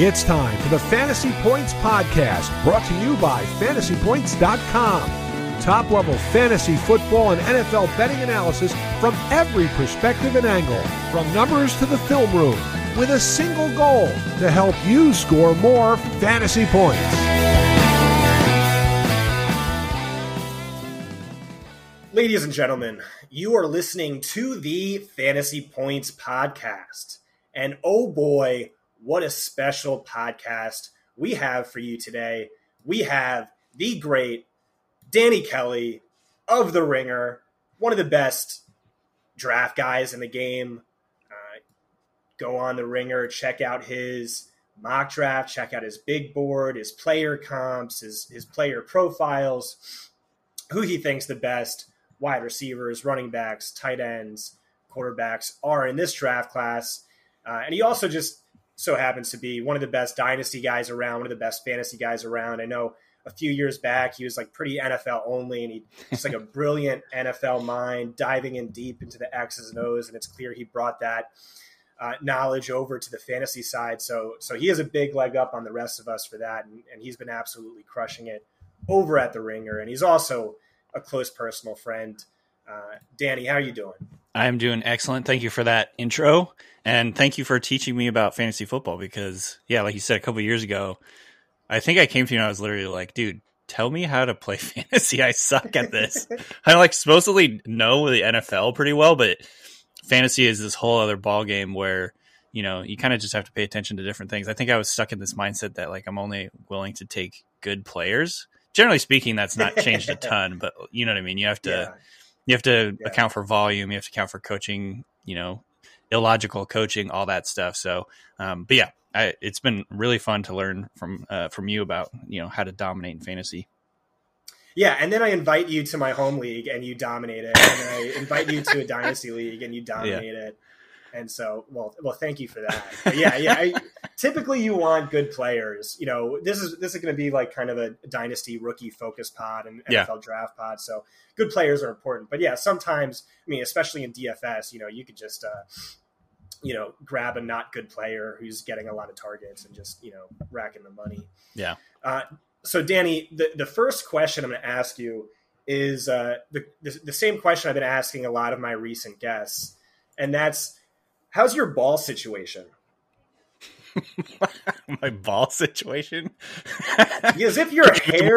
It's time for the Fantasy Points Podcast, brought to you by FantasyPoints.com. Top-level fantasy football and NFL betting analysis from every perspective and angle, from numbers to the film room, with a single goal to help you score more fantasy points. Ladies and gentlemen, you are listening to the Fantasy Points Podcast, and oh boy, what a special podcast we have for you today. We have the great Danny Kelly of The Ringer, one of the best draft guys in the game. Go on The Ringer, check out his mock draft, check out his big board, his player comps, his player profiles, who he thinks the best wide receivers, running backs, tight ends, quarterbacks are in this draft class. And he also just so happens to be one of the best dynasty guys around, one of the best fantasy guys around. I know a few years back, he was like pretty NFL only, and he's like a brilliant NFL mind, diving in deep into the X's and O's. And it's clear he brought that knowledge over to the fantasy side. So he has a big leg up on the rest of us for that. And he's been absolutely crushing it over at The Ringer. And he's also a close personal friend. Danny, how are you doing? I'm doing excellent. Thank you for that intro. And thank you for teaching me about fantasy football because, yeah, like you said, a couple of years ago, I think I came to you and I was literally like, dude, tell me how to play fantasy. I suck at this. I like supposedly know the NFL pretty well, but fantasy is this whole other ball game where, you know, you kind of just have to pay attention to different things. I think I was stuck in this mindset that like I'm only willing to take good players. Generally speaking, that's not changed a ton, but you know what I mean? You have to... Yeah. You have to account for volume. You have to account for coaching, you know, illogical coaching, all that stuff. So, but yeah, it's been really fun to learn from you about, you know, how to dominate in fantasy. Yeah. And then I invite you to my home league and you dominate it. And I invite you to a dynasty league and you dominate it. And so, well, thank you for that. But yeah. Typically you want good players, you know, this is going to be like kind of a dynasty rookie focus pod and NFL draft pod. So good players are important, but yeah, sometimes, I mean, especially in DFS, you know, you could just, you know, grab a not good player who's getting a lot of targets and just, you know, racking the money. Yeah. So Danny, the first question I'm going to ask you is the same question I've been asking a lot of my recent guests. And that's, how's your ball situation? My ball situation? Because if your hair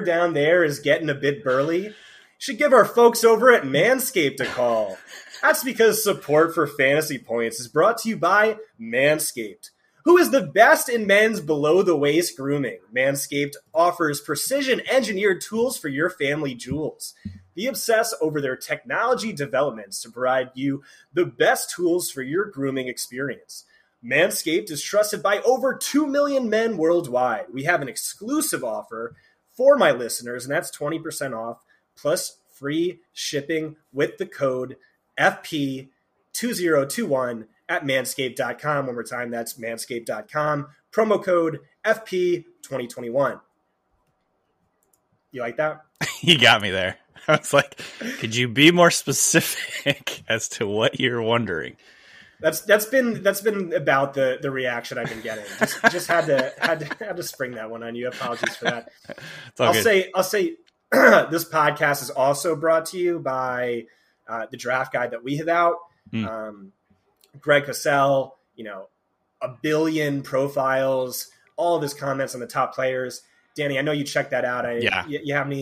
down there, is getting a bit burly, you should give our folks over at Manscaped a call. That's because support for Fantasy Points is brought to you by Manscaped, who is the best in men's below-the-waist grooming. Manscaped offers precision-engineered tools for your family jewels. They obsess over their technology developments to provide you the best tools for your grooming experience. Manscaped is trusted by over 2 million men worldwide. We have an exclusive offer for my listeners, and that's 20% off plus free shipping with the code FP2021 at manscaped.com. One more time, that's manscaped.com. Promo code FP2021. You like that? You got me there. I was like, could you be more specific as to what you're wondering? That's been about the reaction I've been getting. Just had to spring that one on you. Apologies for that. I'll say this podcast is also brought to you by the draft guide that we have out. Greg Cosell, you know, a billion profiles, all of his comments on the top players. Danny, I know you checked that out. You have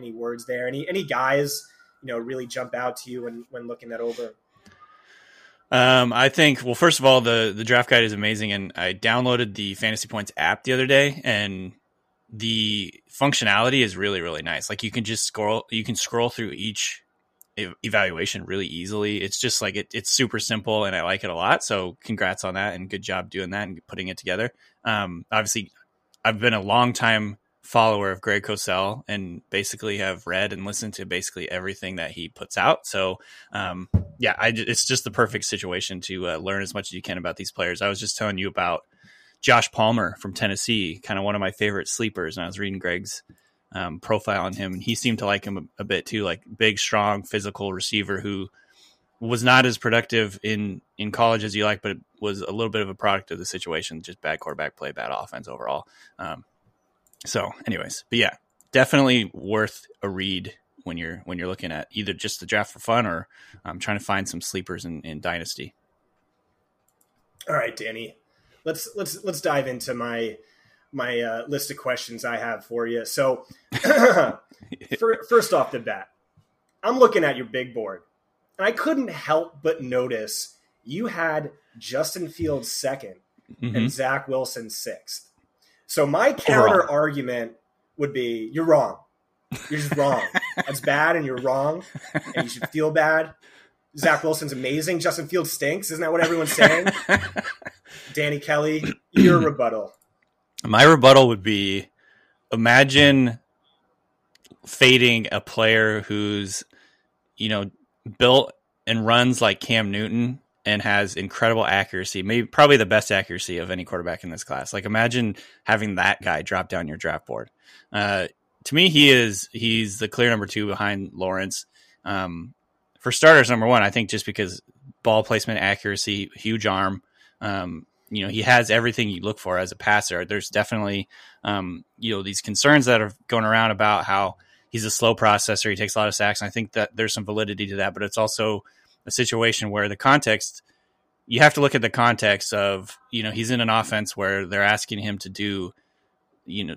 any words there? Any guys, you know, really jump out to you when looking that over? I think, well, first of all, the draft guide is amazing. And I downloaded the Fantasy Points app the other day and the functionality is really, really nice. Like, you can just scroll, you can scroll through each evaluation really easily. It's just like, it's super simple and I like it a lot. So congrats on that and good job doing that and putting it together. Obviously I've been a long time follower of Greg Cosell and basically have read and listened to basically everything that he puts out. So it's just the perfect situation to learn as much as you can about these players. I was just telling you about Josh Palmer from Tennessee, kind of one of my favorite sleepers. And I was reading Greg's profile on him, and he seemed to like him a bit too, like big, strong, physical receiver who was not as productive in college as you like, but was a little bit of a product of the situation, just bad quarterback play, bad offense overall. So anyways, but yeah, definitely worth a read when you're looking at either just the draft for fun or trying to find some sleepers in Dynasty. All right, Danny, let's dive into my list of questions I have for you. So first off the bat, I'm looking at your big board, and I couldn't help but notice you had Justin Fields second and Zach Wilson sixth. So my counter argument would be, you're wrong. You're just wrong. That's bad, and you're wrong, and you should feel bad. Zach Wilson's amazing. Justin Fields stinks. Isn't that what everyone's saying? Danny Kelly, your rebuttal. My rebuttal would be, imagine fading a player who's, built and runs like Cam Newton and has incredible accuracy, probably the best accuracy of any quarterback in this class. Like, imagine having that guy drop down your draft board. To me, he's the clear number two behind Lawrence. For starters, number one, I think just because ball placement, accuracy, huge arm, he has everything you look for as a passer. There's definitely, these concerns that are going around about how he's a slow processor. He takes a lot of sacks. And I think that there's some validity to that, but it's also a situation where the context, you have to look at the context of, he's in an offense where they're asking him to do,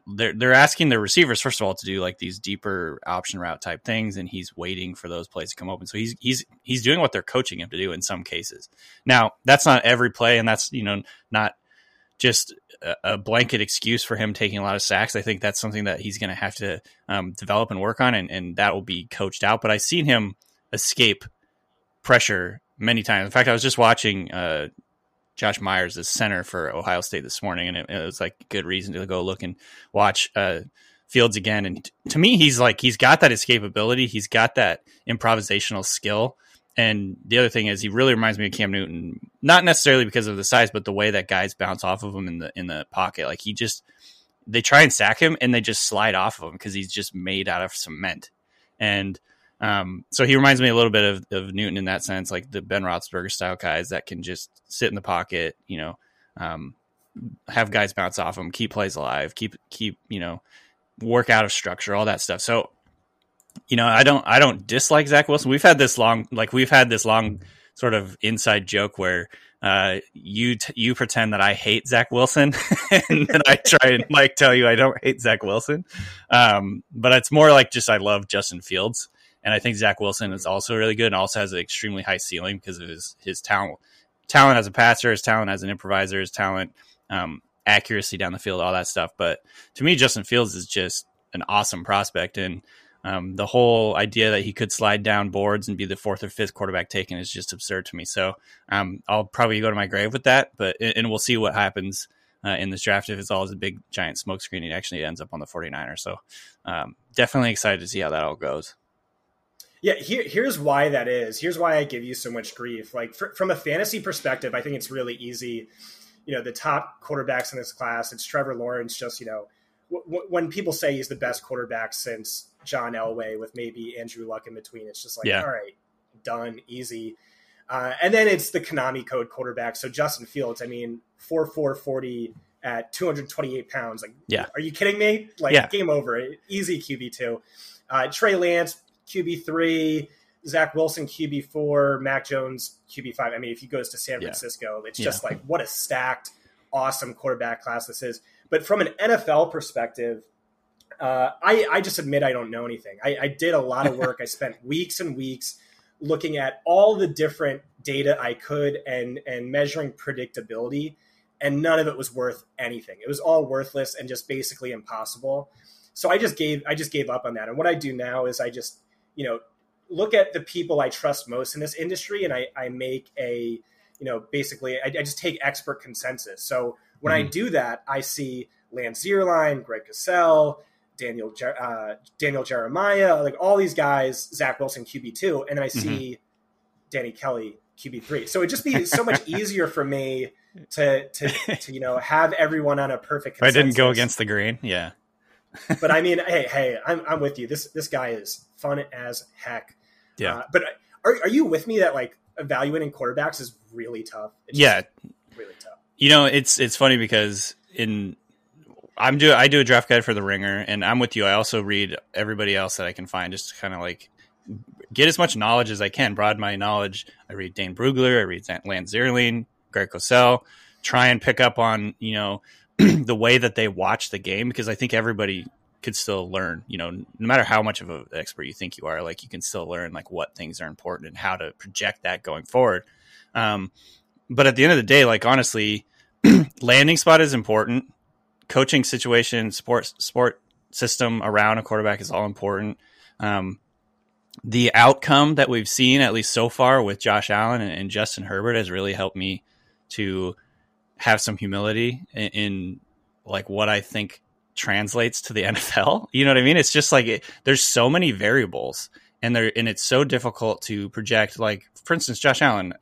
they're asking their receivers, first of all, to do like these deeper option route type things. And he's waiting for those plays to come open. So he's doing what they're coaching him to do in some cases. Now, that's not every play. And that's, not just a blanket excuse for him taking a lot of sacks. I think that's something that he's going to have to develop and work on. And that will be coached out. But I've seen him escape pressure many times. In fact, I was just watching Josh Myers, the center for Ohio State, this morning, and it was like good reason to go look and watch Fields again. And to me, he's got that escapability, he's got that improvisational skill, and the other thing is he really reminds me of Cam Newton, not necessarily because of the size, but the way that guys bounce off of him in the pocket. Like they try and sack him, and they just slide off of him because he's just made out of cement. And so he reminds me a little bit of Newton in that sense, like the Ben Roethlisberger style guys that can just sit in the pocket, have guys bounce off them, keep plays alive, keep, work out of structure, all that stuff. So, I don't dislike Zach Wilson. We've had this long sort of inside joke where, you pretend that I hate Zach Wilson and then I try and like tell you I don't hate Zach Wilson. But it's more like just, I love Justin Fields. And I think Zach Wilson is also really good and also has an extremely high ceiling because of his talent as a passer, his talent as an improviser, his talent, accuracy down the field, all that stuff. But to me, Justin Fields is just an awesome prospect. And the whole idea that he could slide down boards and be the fourth or fifth quarterback taken is just absurd to me. So I'll probably go to my grave with that, but we'll see what happens in this draft. If it's all a big, giant smokescreen, it actually ends up on the 49ers. So definitely excited to see how that all goes. Yeah, here's why that is. Here's why I give you so much grief. Like from a fantasy perspective, I think it's really easy. The top quarterbacks in this class, it's Trevor Lawrence. Just, when people say he's the best quarterback since John Elway with maybe Andrew Luck in between, it's just like, All right, done, easy. And then it's the Konami code quarterback. So Justin Fields, 4.40 at 228 pounds. Like, Are you kidding me? Like, Game over. Easy QB2. Trey Lance, QB3, Zach Wilson, QB4, Mac Jones, QB5. If he goes to San Francisco, it's just like, what a stacked, awesome quarterback class this is. But from an NFL perspective, I just admit I don't know anything. I did a lot of work. I spent weeks and weeks looking at all the different data I could and measuring predictability. and none of it was worth anything. It was all worthless and just basically impossible. So I just gave up on that. And what I do now is I just, look at the people I trust most in this industry, and I make a, basically I just take expert consensus. So when I do that, I see Lance Zierlein, Greg Cosell, Daniel Jeremiah, like all these guys, Zach Wilson, QB2, and then I see Danny Kelly, QB3. So it'd just be so much easier for me to have everyone on a perfect consensus. I didn't go against the grain. Yeah. But I mean, hey, I'm with you. This guy is fun as heck. Yeah. But are you with me that like evaluating quarterbacks is really tough? It's really tough. It's funny because I do a draft guide for The Ringer, and I'm with you. I also read everybody else that I can find, just to kind of like get as much knowledge as I can, broaden my knowledge. I read Dane Brugler, I read Lance Zierlein, Greg Cosell, try and pick up on, the way that they watch the game, because I think everybody could still learn, no matter how much of an expert you think you are, like you can still learn like what things are important and how to project that going forward. But at the end of the day, like honestly, landing spot is important. Coaching situation, sport system around a quarterback is all important. The outcome that we've seen, at least so far, with Josh Allen and Justin Herbert has really helped me to have some humility in like what I think translates to the NFL. You know what I mean? It's just like there's so many variables, and it's so difficult to project. Like, for instance, Josh Allen,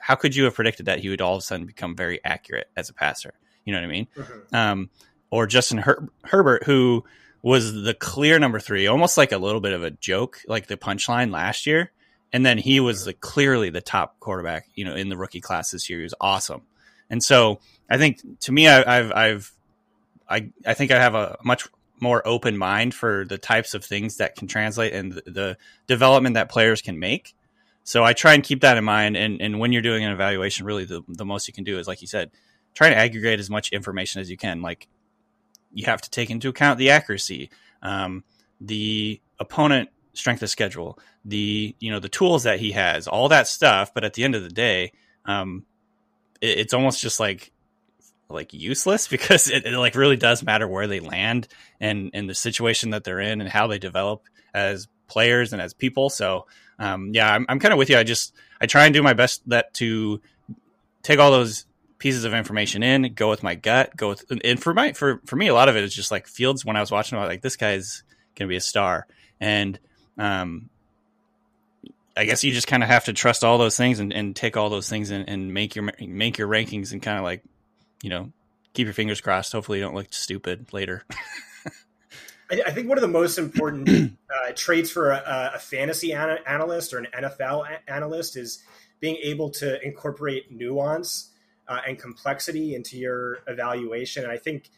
how could you have predicted that he would all of a sudden become very accurate as a passer? You know what I mean? Mm-hmm. Or Justin Herbert, who was the clear number 3, almost like a little bit of a joke, like the punchline last year. And then he was clearly the top quarterback, in the rookie class this year. He was awesome. And so I think to me, I think I have a much more open mind for the types of things that can translate and the development that players can make. So I try and keep that in mind. And when you're doing an evaluation, really the most you can do is, like you said, trying to aggregate as much information as you can. Like, you have to take into account the accuracy, the opponent strength of schedule, the tools that he has, all that stuff. But at the end of the day, it's almost just like useless, because it really does matter where they land and the situation that they're in and how they develop as players and as people. So, I'm kind of with you. I try and do my best to take all those pieces of information in, go with my gut, and for me, a lot of it is just like Fields. When I was watching, I was like, this guy's going to be a star. And I guess you just kind of have to trust all those things and take all those things and make your rankings and kind of like, keep your fingers crossed. Hopefully you don't look stupid later. I think one of the most important traits for a fantasy analyst or an NFL analyst is being able to incorporate nuance and complexity into your evaluation. And I think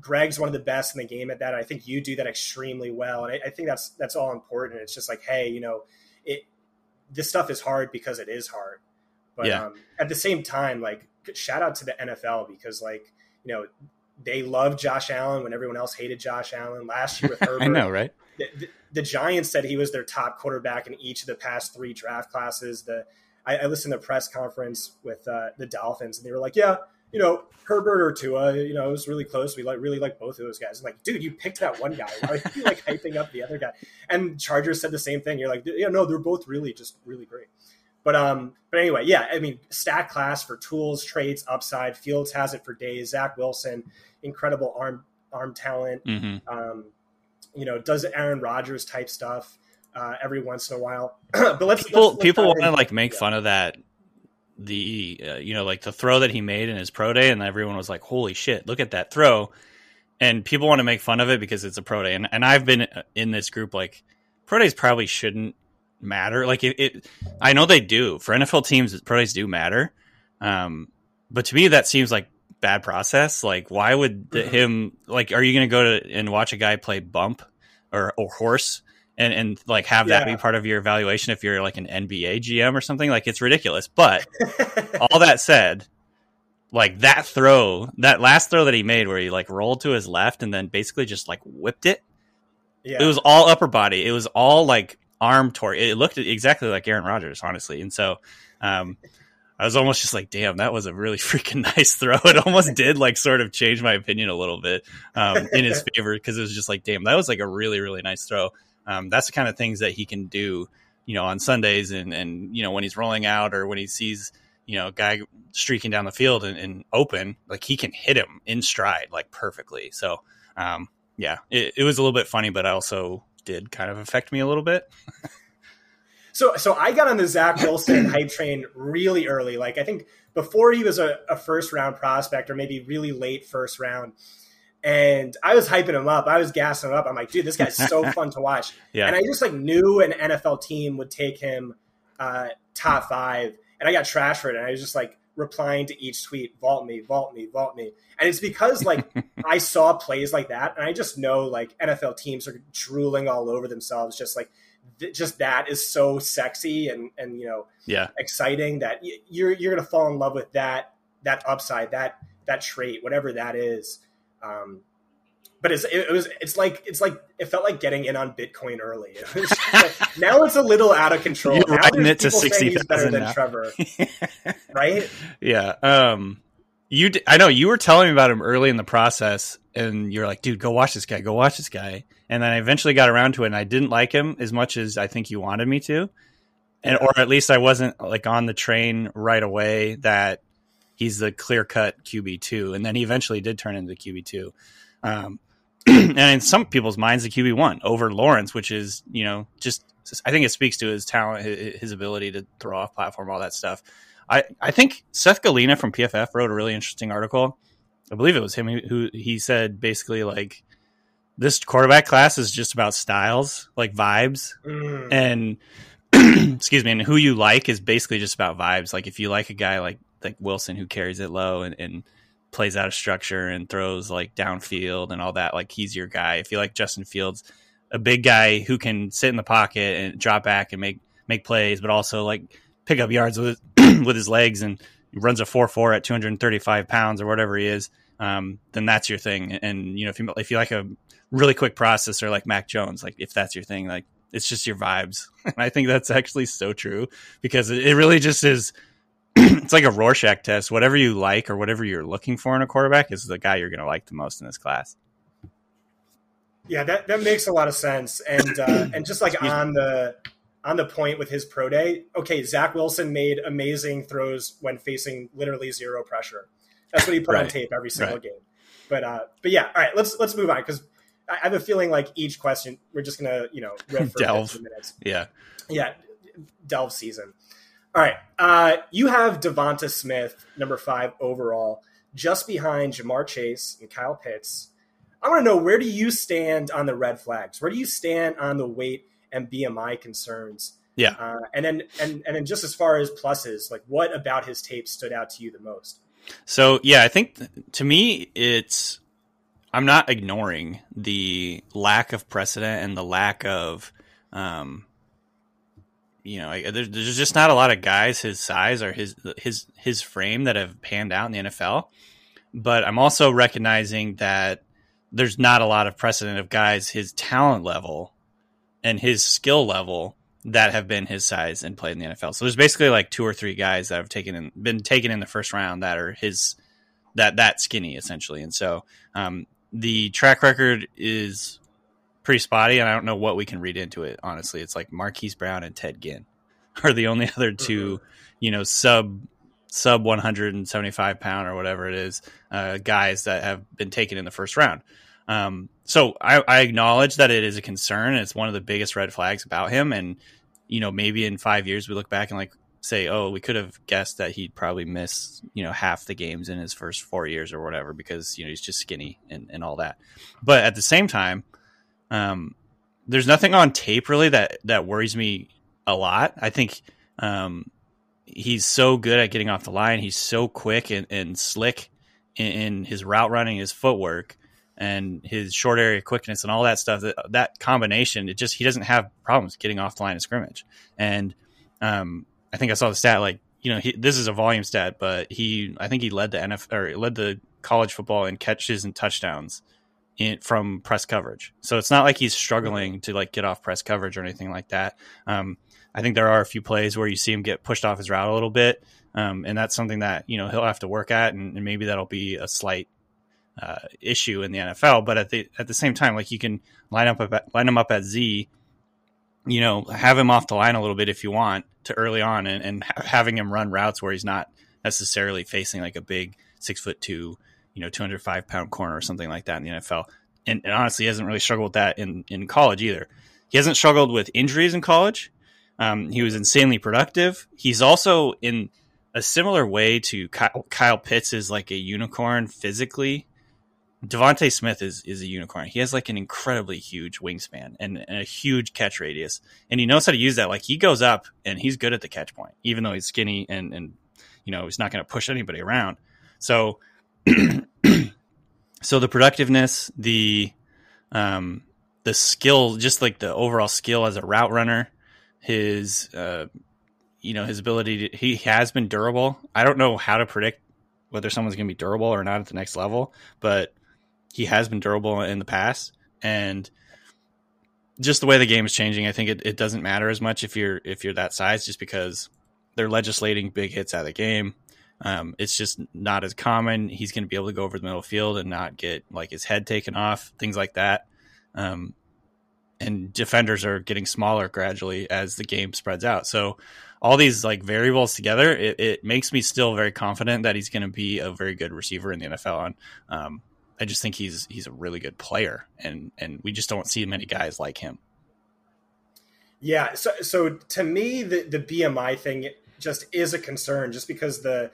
Greg's one of the best in the game at that. I think you do that extremely well. And I think that's all important. It's just like, hey, this stuff is hard because it is hard. But at the same time, like, shout out to the NFL, because like, they love Josh Allen when everyone else hated Josh Allen last year with Herbert. I know, right? The Giants said he was their top quarterback in each of the past 3 draft classes. I listened to a press conference with the Dolphins, and they were like, yeah, Herbert or Tua, it was really close. We really like both of those guys. I'm like, dude, you picked that one guy. Why are you hyping up the other guy? And Chargers said the same thing. You're like, no, they're both really just really great. But anyway, stat class for tools, traits, upside. Fields has it for days. Zach Wilson, incredible arm talent. Mm-hmm. Does Aaron Rodgers type stuff every once in a while. But people want to make fun of that. The throw that he made in his pro day, and everyone was like, "Holy shit, look at that throw!" And people want to make fun of it because it's a pro day. And I've been in this group, like, pro days probably shouldn't matter. Like it I know they do for NFL teams. Pro days do matter, but to me that seems like bad process. Like, why would him? Like, are you going to go to and watch a guy play bump or horse? And like have that be part of your evaluation if you're like an NBA GM or something? Like, it's ridiculous. But all that said, like that last throw that he made where he like rolled to his left and then basically just like whipped it. Yeah. It was all upper body. It was all like arm torque. It looked exactly like Aaron Rodgers, honestly. And so I was almost just like, damn, that was a really freaking nice throw. It almost did like sort of change my opinion a little bit in his favor, because it was just like, damn, that was like a really, really nice throw. That's the kind of things that he can do, you know, on Sundays and, you know, when he's rolling out or when he sees, you know, a guy streaking down the field and open, like he can hit him in stride, like perfectly. So, yeah, it was a little bit funny, but also did kind of affect me a little bit. So I got on the Zach Wilson hype train really early. Like I think before he was a first round prospect or maybe really late first round. And I was hyping him up. I was gassing him up. I'm like, dude, this guy's so fun to watch. Yeah. And I just like knew an NFL team would take him top five. And I got trash for it. And I was just like replying to each tweet, vault me, vault me, vault me. And it's because like I saw plays like that. And I just know like NFL teams are drooling all over themselves. Just like, just that is so sexy and you know, yeah, exciting that you're going to fall in love with that upside, that trait, whatever that is. But it felt like getting in on Bitcoin early. It was like, now it's a little out of control. You're riding it to 60,000 now. Better than Trevor, right? Yeah. I know you were telling me about him early in the process and you're like, dude, go watch this guy. And then I eventually got around to it and I didn't like him as much as I think you wanted me to. And, or at least I wasn't like on the train right away that he's the clear cut QB2. And then he eventually did turn into QB2. And in some people's minds, the QB1 over Lawrence, which is, you know, just, I think it speaks to his talent, his ability to throw off platform, all that stuff. I think Seth Galina from PFF wrote a really interesting article. I believe it was him who he said basically like this quarterback class is just about styles, like vibes, and excuse me, and who you like is basically just about vibes. Like if you like a guy like Wilson who carries it low and plays out of structure and throws like downfield and all that, like he's your guy. If you like Justin Fields, a big guy who can sit in the pocket and drop back and make plays, but also like pick up yards with with his legs and he runs a 4.4 at 235 pounds or whatever he is, then that's your thing. And, you know, if you like a really quick processor like Mac Jones, like if that's your thing, like it's just your vibes. And I think that's actually so true because it really just is. It's like a Rorschach test. Whatever you like or whatever you're looking for in a quarterback is the guy you're going to like the most in this class. Yeah, that makes a lot of sense. And and just like on the point with his pro day, okay, Zach Wilson made amazing throws when facing literally zero pressure. That's what he put right on tape every single game. But yeah, all right, let's move on because I have a feeling like each question we're just gonna, you know, riff for 15 minutes. Yeah, delve season. All right, you have DeVonta Smith, number 5 overall, just behind Jamar Chase and Kyle Pitts. I want to know, where do you stand on the red flags? Where do you stand on the weight and BMI concerns? Yeah. And then just as far as pluses, like what about his tape stood out to you the most? So, yeah, I think to me, I'm not ignoring the lack of precedent and the lack of, you know, there's just not a lot of guys his size or his frame that have panned out in the NFL. But I'm also recognizing that there's not a lot of precedent of guys his talent level and his skill level that have been his size and played in the NFL. So there's basically like 2 or 3 guys that have been taken in the first round that are that skinny essentially. And so the track record is pretty spotty, and I don't know what we can read into it. Honestly, it's like Marquise Brown and Ted Ginn are the only other two, you know, sub 175 pound or whatever it is, guys that have been taken in the first round. So I acknowledge that it is a concern. It's one of the biggest red flags about him. And, you know, maybe in 5 years we look back and like say, oh, we could have guessed that he'd probably miss, you know, half the games in his first 4 years or whatever, because, you know, he's just skinny and all that. But at the same time, there's nothing on tape really that worries me a lot. I think, he's so good at getting off the line. He's so quick and slick in his route running, his footwork, and his short area quickness and all that stuff, that combination, he doesn't have problems getting off the line of scrimmage. And I think I saw the stat, like, you know, this is a volume stat, but I think he led the NFL or led the college football in catches and touchdowns from press coverage. So it's not like he's struggling to like get off press coverage or anything like that. I think there are a few plays where you see him get pushed off his route a little bit. And that's something that, you know, he'll have to work at, and maybe that'll be a slight issue in the NFL. But at the same time, like, you can line him up at Z, you know, have him off the line a little bit if you want to early on, and having him run routes where he's not necessarily facing like a big 6'2", you know, 205 pound corner or something like that in the NFL. And honestly, he hasn't really struggled with that in college either. He hasn't struggled with injuries in college. He was insanely productive. He's also, in a similar way to Kyle Pitts, is like a unicorn physically. Devonta Smith is a unicorn. He has like an incredibly huge wingspan and a huge catch radius. And he knows how to use that. Like, he goes up and he's good at the catch point, even though he's skinny and you know, he's not going to push anybody around. So the productiveness, the skill, just like the overall skill as a route runner, his ability to, he has been durable. I don't know how to predict whether someone's going to be durable or not at the next level, but he has been durable in the past. And just the way the game is changing, I think it doesn't matter as much if you're that size, just because they're legislating big hits out of the game. It's just not as common. He's going to be able to go over the middle field and not get like his head taken off, things like that. And defenders are getting smaller gradually as the game spreads out. So all these like variables together, it makes me still very confident that he's going to be a very good receiver in the NFL. And I just think he's a really good player, and we just don't see many guys like him. Yeah. So to me, the BMI thing just is a concern, just because the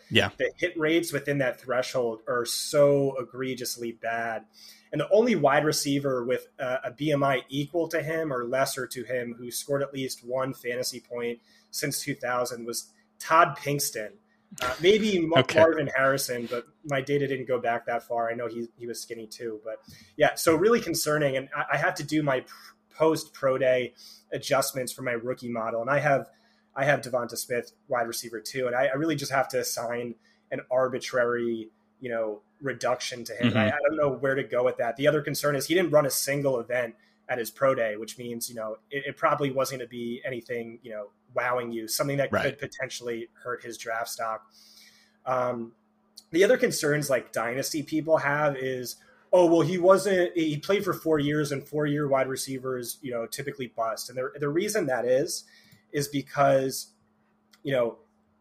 hit rates within that threshold are so egregiously bad. And the only wide receiver with a BMI equal to him or lesser to him who scored at least one fantasy point since 2000 was Todd Pinkston. Maybe okay, Marvin Harrison, but my data didn't go back that far. I know he was skinny too, but yeah, so really concerning. And I have to do my post pro day adjustments for my rookie model, and I have Devonta Smith, wide receiver too, and I really just have to assign an arbitrary, you know, reduction to him. Mm-hmm. I don't know where to go with that. The other concern is he didn't run a single event at his pro day, which means, you know, it probably wasn't going to be anything, you know, wowing you, something that could potentially hurt his draft stock. The other concerns like dynasty people have is, oh, well, he played for 4 years, and 4 year wide receivers, you know, typically bust. And the reason that is because, you know,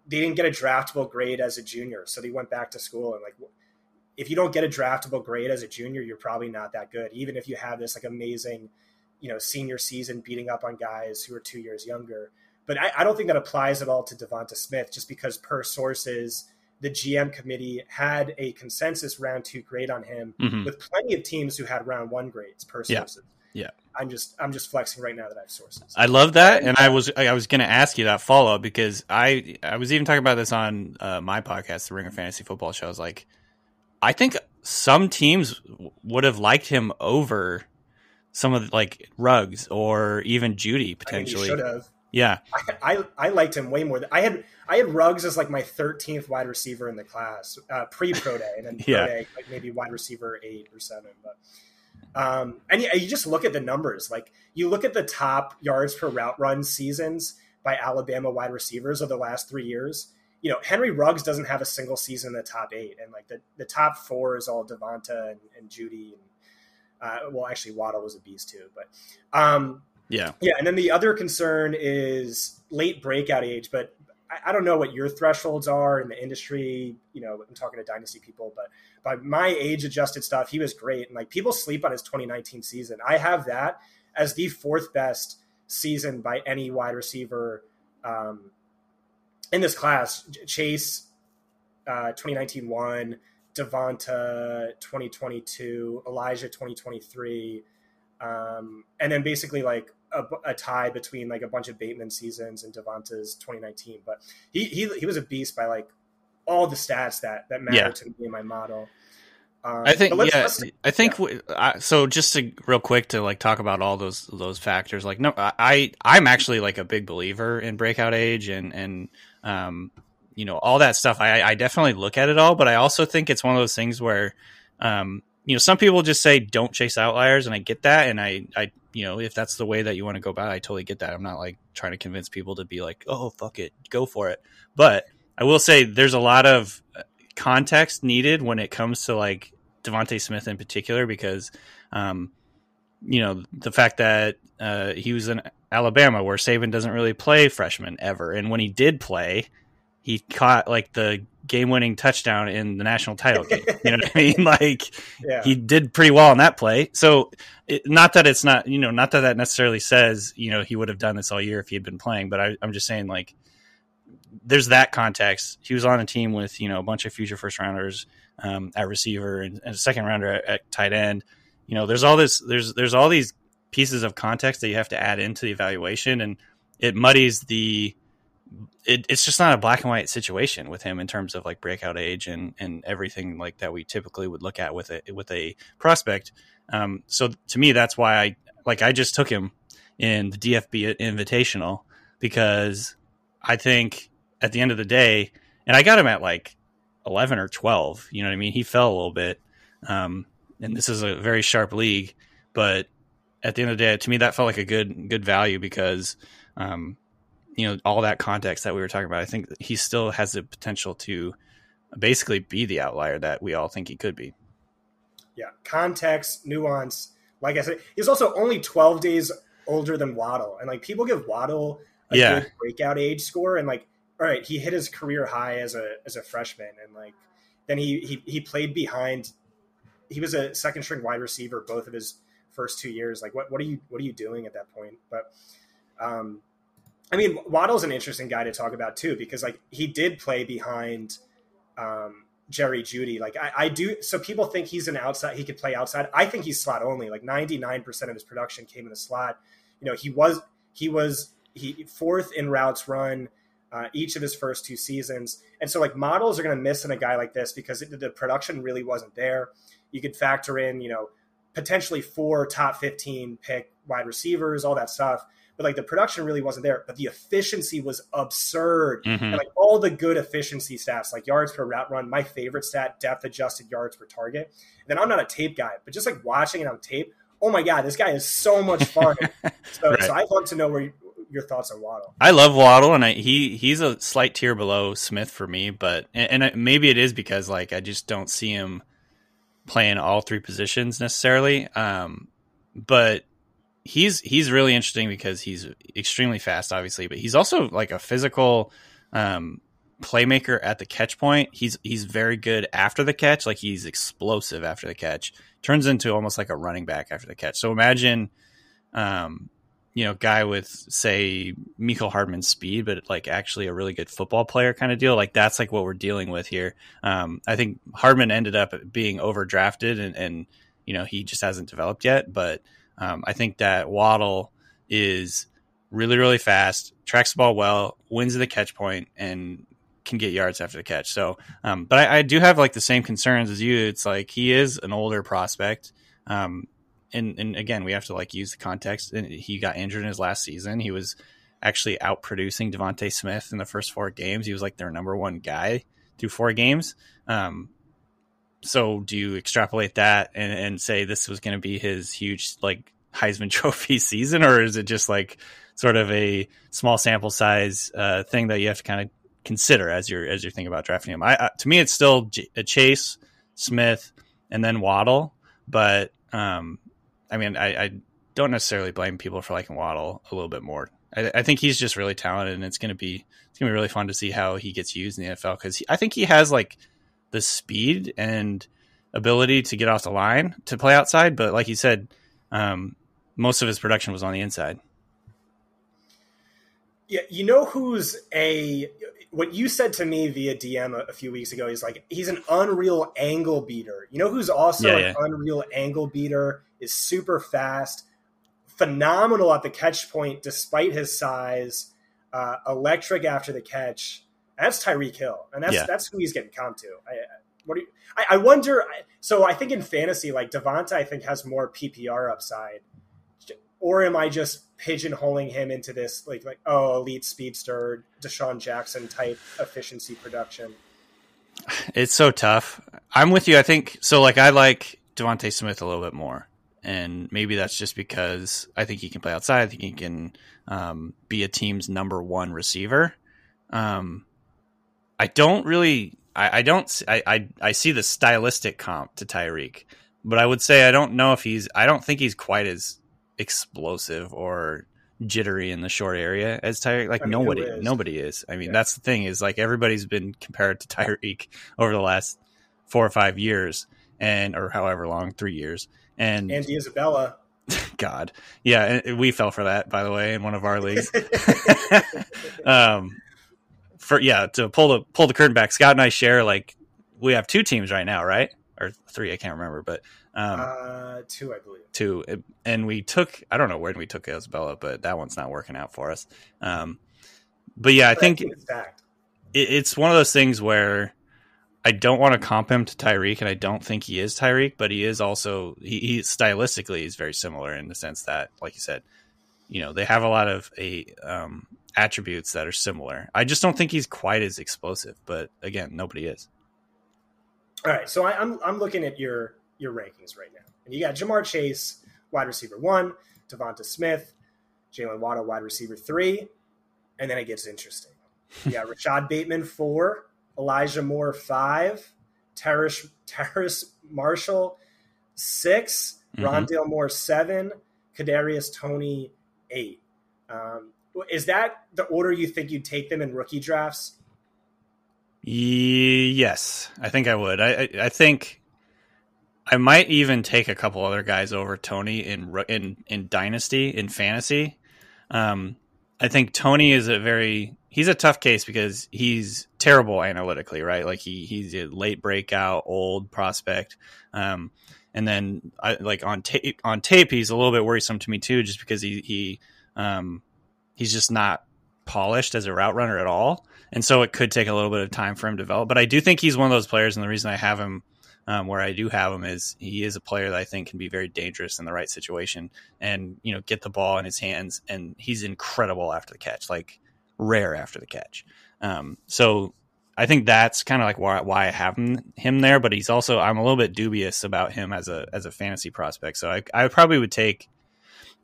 they didn't get a draftable grade as a junior. So they went back to school, and like, if you don't get a draftable grade as a junior, you're probably not that good. Even if you have this like amazing, you know, senior season beating up on guys who are 2 years younger. But I don't think that applies at all to Devonta Smith, just because per sources, the GM committee had a consensus round 2 grade on him, mm-hmm, with plenty of teams who had round 1 grades per sources. Yeah. I'm just flexing right now that I have sources. I love that. And I was going to ask you that follow-up, because I was even talking about this on my podcast, The Ringer Fantasy Football Show. I was like, I think some teams would have liked him over some of the, like, Ruggs or even Jeudy potentially. I mean, he should have. Yeah. I liked him way more. I had Ruggs as like my 13th wide receiver in the class, pre-pro day, and then pro day, like maybe wide receiver 8 or 7. But and you just look at the numbers. Like, you look at the top yards per route run seasons by Alabama wide receivers of the last 3 years. You know, Henry Ruggs doesn't have a single season in the top 8, and like the top 4 is all Devonta and Jeudy. And, well, actually Waddle was a beast too, but yeah. And then the other concern is late breakout age, but I don't know what your thresholds are in the industry. You know, I'm talking to dynasty people, but by my age adjusted stuff, he was great. And like, people sleep on his 2019 season. I have that as the 4th best season by any wide receiver in this class. Chase, 2019 won, Devonta 2022, Elijah 2023. And then basically like a tie between like a bunch of Bateman seasons and Devonta's 2019, but he was a beast by like all the stats that matter to me in my model. So just to real quick to like talk about all those factors, like, no, I'm actually like a big believer in breakout age and you know, all that stuff. I definitely look at it all, but I also think it's one of those things where, you know, some people just say don't chase outliers, and I get that. And I, you know, if that's the way that you want to go about it, I totally get that. I'm not like trying to convince people to be like, oh, fuck it, go for it. But I will say there's a lot of context needed when it comes to like Devonta Smith in particular, because, you know, the fact that he was in Alabama where Saban doesn't really play freshmen ever. And when he did play, he caught like the game-winning touchdown in the national title game. You know what I mean? Like he did pretty well in that play. So not that it's not, you know, not that that necessarily says, you know, he would have done this all year if he had been playing, but I'm just saying like there's that context. He was on a team with, you know, a bunch of future first rounders at receiver and a second rounder at tight end. You know, there's all this, there's all these pieces of context that you have to add into the evaluation, and it muddies the, it's just not a black and white situation with him in terms of like breakout age and everything like that we typically would look at with a prospect. So to me, that's why I just took him in the DFB Invitational, because I think at the end of the day, and I got him at like 11 or 12, you know what I mean? He fell a little bit. And this is a very sharp league, but at the end of the day, to me, that felt like a good value because, you know, all that context that we were talking about, I think he still has the potential to basically be the outlier that we all think he could be. Yeah. Context, nuance. Like I said, he's also only 12 days older than Waddle. And like people give Waddle a good breakout age score. And like, all right, he hit his career high as a freshman. And like, then he played behind, he was a second string wide receiver, both of his first 2 years. Like what are you doing at that point? But, I mean, Waddle's an interesting guy to talk about too, because like he did play behind Jerry Jeudy. Like I do. So people think he's an outside. He could play outside. I think he's slot only. Like 99% of his production came in the slot. You know, he was fourth in routes run each of his first two seasons. And so like models are going to miss on a guy like this because the production really wasn't there. You could factor in, you know, potentially 4 top 15 pick wide receivers, all that stuff. But like the production really wasn't there, but the efficiency was absurd. Mm-hmm. And like all the good efficiency stats, like yards per route run, my favorite stat, depth adjusted yards per target. And then I'm not a tape guy, but just like watching it on tape, oh my God, this guy is so much fun. So I'd love to know where your thoughts on Waddle. I love Waddle, and he's a slight tier below Smith for me, but, and maybe it is because like, I just don't see him playing all three positions necessarily. But he's really interesting because he's extremely fast, obviously, but he's also like a physical playmaker at the catch point. He's very good after the catch. Like he's explosive after the catch, turns into almost like a running back after the catch. So imagine, you know, guy with say Mecole Hardman's speed, but like actually a really good football player kind of deal. Like that's like what we're dealing with here. I think Hardman ended up being overdrafted and, you know, he just hasn't developed yet, but I think that Waddle is really, really fast, tracks the ball well, wins the catch point, and can get yards after the catch. So, but I do have like the same concerns as you. It's like he is an older prospect, and again, we have to like use the context. And he got injured in his last season. He was actually outproducing Devonta Smith in the first 4 games. He was like their number one guy through 4 games. So do you extrapolate that and say this was going to be his huge like Heisman Trophy season, or is it just like sort of a small sample size thing that you have to kind of consider as you're thinking about drafting him? To me, it's still Chase, Smith, and then Waddle. But I mean, I don't necessarily blame people for liking Waddle a little bit more. I think he's just really talented, and it's going to be really fun to see how he gets used in the NFL, because I think he has like the speed and ability to get off the line to play outside. But like you said, most of his production was on the inside. Yeah. You know, what you said to me via DM a few weeks ago, is like, he's an unreal angle beater. You know, who's also an unreal angle beater, is super fast, phenomenal at the catch point, despite his size, electric after the catch. That's Tyreek Hill, and that's who he's getting comped to. I wonder. So I think in fantasy, like Devonta, I think has more PPR upside, or am I just pigeonholing him into this like elite speedster, Deshaun Jackson type efficiency production? It's so tough. I'm with you. I think so. Like I like Devonta Smith a little bit more, and maybe that's just because I think he can play outside. I think he can be a team's number one receiver. I don't really. I see the stylistic comp to Tyreek, but I would say I don't know if he's. I don't think he's quite as explosive or jittery in the short area as Tyreek. Like, I mean, nobody is. I mean, that's the thing is, like, everybody's been compared to Tyreek over the last 4 or 5 years, and or however long, 3 years, and Andy Isabella. God, yeah, and we fell for that, by the way, in one of our leagues. To pull the curtain back, Scott and I share, like, we have 2 teams right now, right? Or 3, I can't remember, but 2, I believe. 2, and we took, I don't know when we took Isabella, but that one's not working out for us. But yeah, I think it's one of those things where I don't want to comp him to Tyreek, and I don't think he is Tyreek, but he is also, he stylistically is very similar in the sense that, like you said, you know, they have a lot of attributes that are similar. I just don't think he's quite as explosive, but again, nobody is. All right, so I'm looking at your rankings right now, and you got Jamar Chase, wide receiver 1, Devonta Smith, Jalen Waddle, wide receiver 3, and then it gets interesting. You got Rashad Bateman 4, Elijah Moore 5, Terrace Marshall 6, Rondale Moore 7, Kadarius Toney 8. Is that the order you think you'd take them in rookie drafts? Yes, I think I would. I think I might even take a couple other guys over Toney in Dynasty, in fantasy. I think Toney is he's a tough case because he's terrible analytically, right? Like he's a late breakout, old prospect. And then on tape, he's a little bit worrisome to me too, just because he's just not polished as a route runner at all. And so it could take a little bit of time for him to develop, but I do think he's one of those players. And the reason I have him where I do have him is he is a player that I think can be very dangerous in the right situation and, you know, get the ball in his hands, and he's incredible after the catch, like rare after the catch. So I think that's kind of like why I have him there, but he's also, I'm a little bit dubious about him as a fantasy prospect. So I probably would take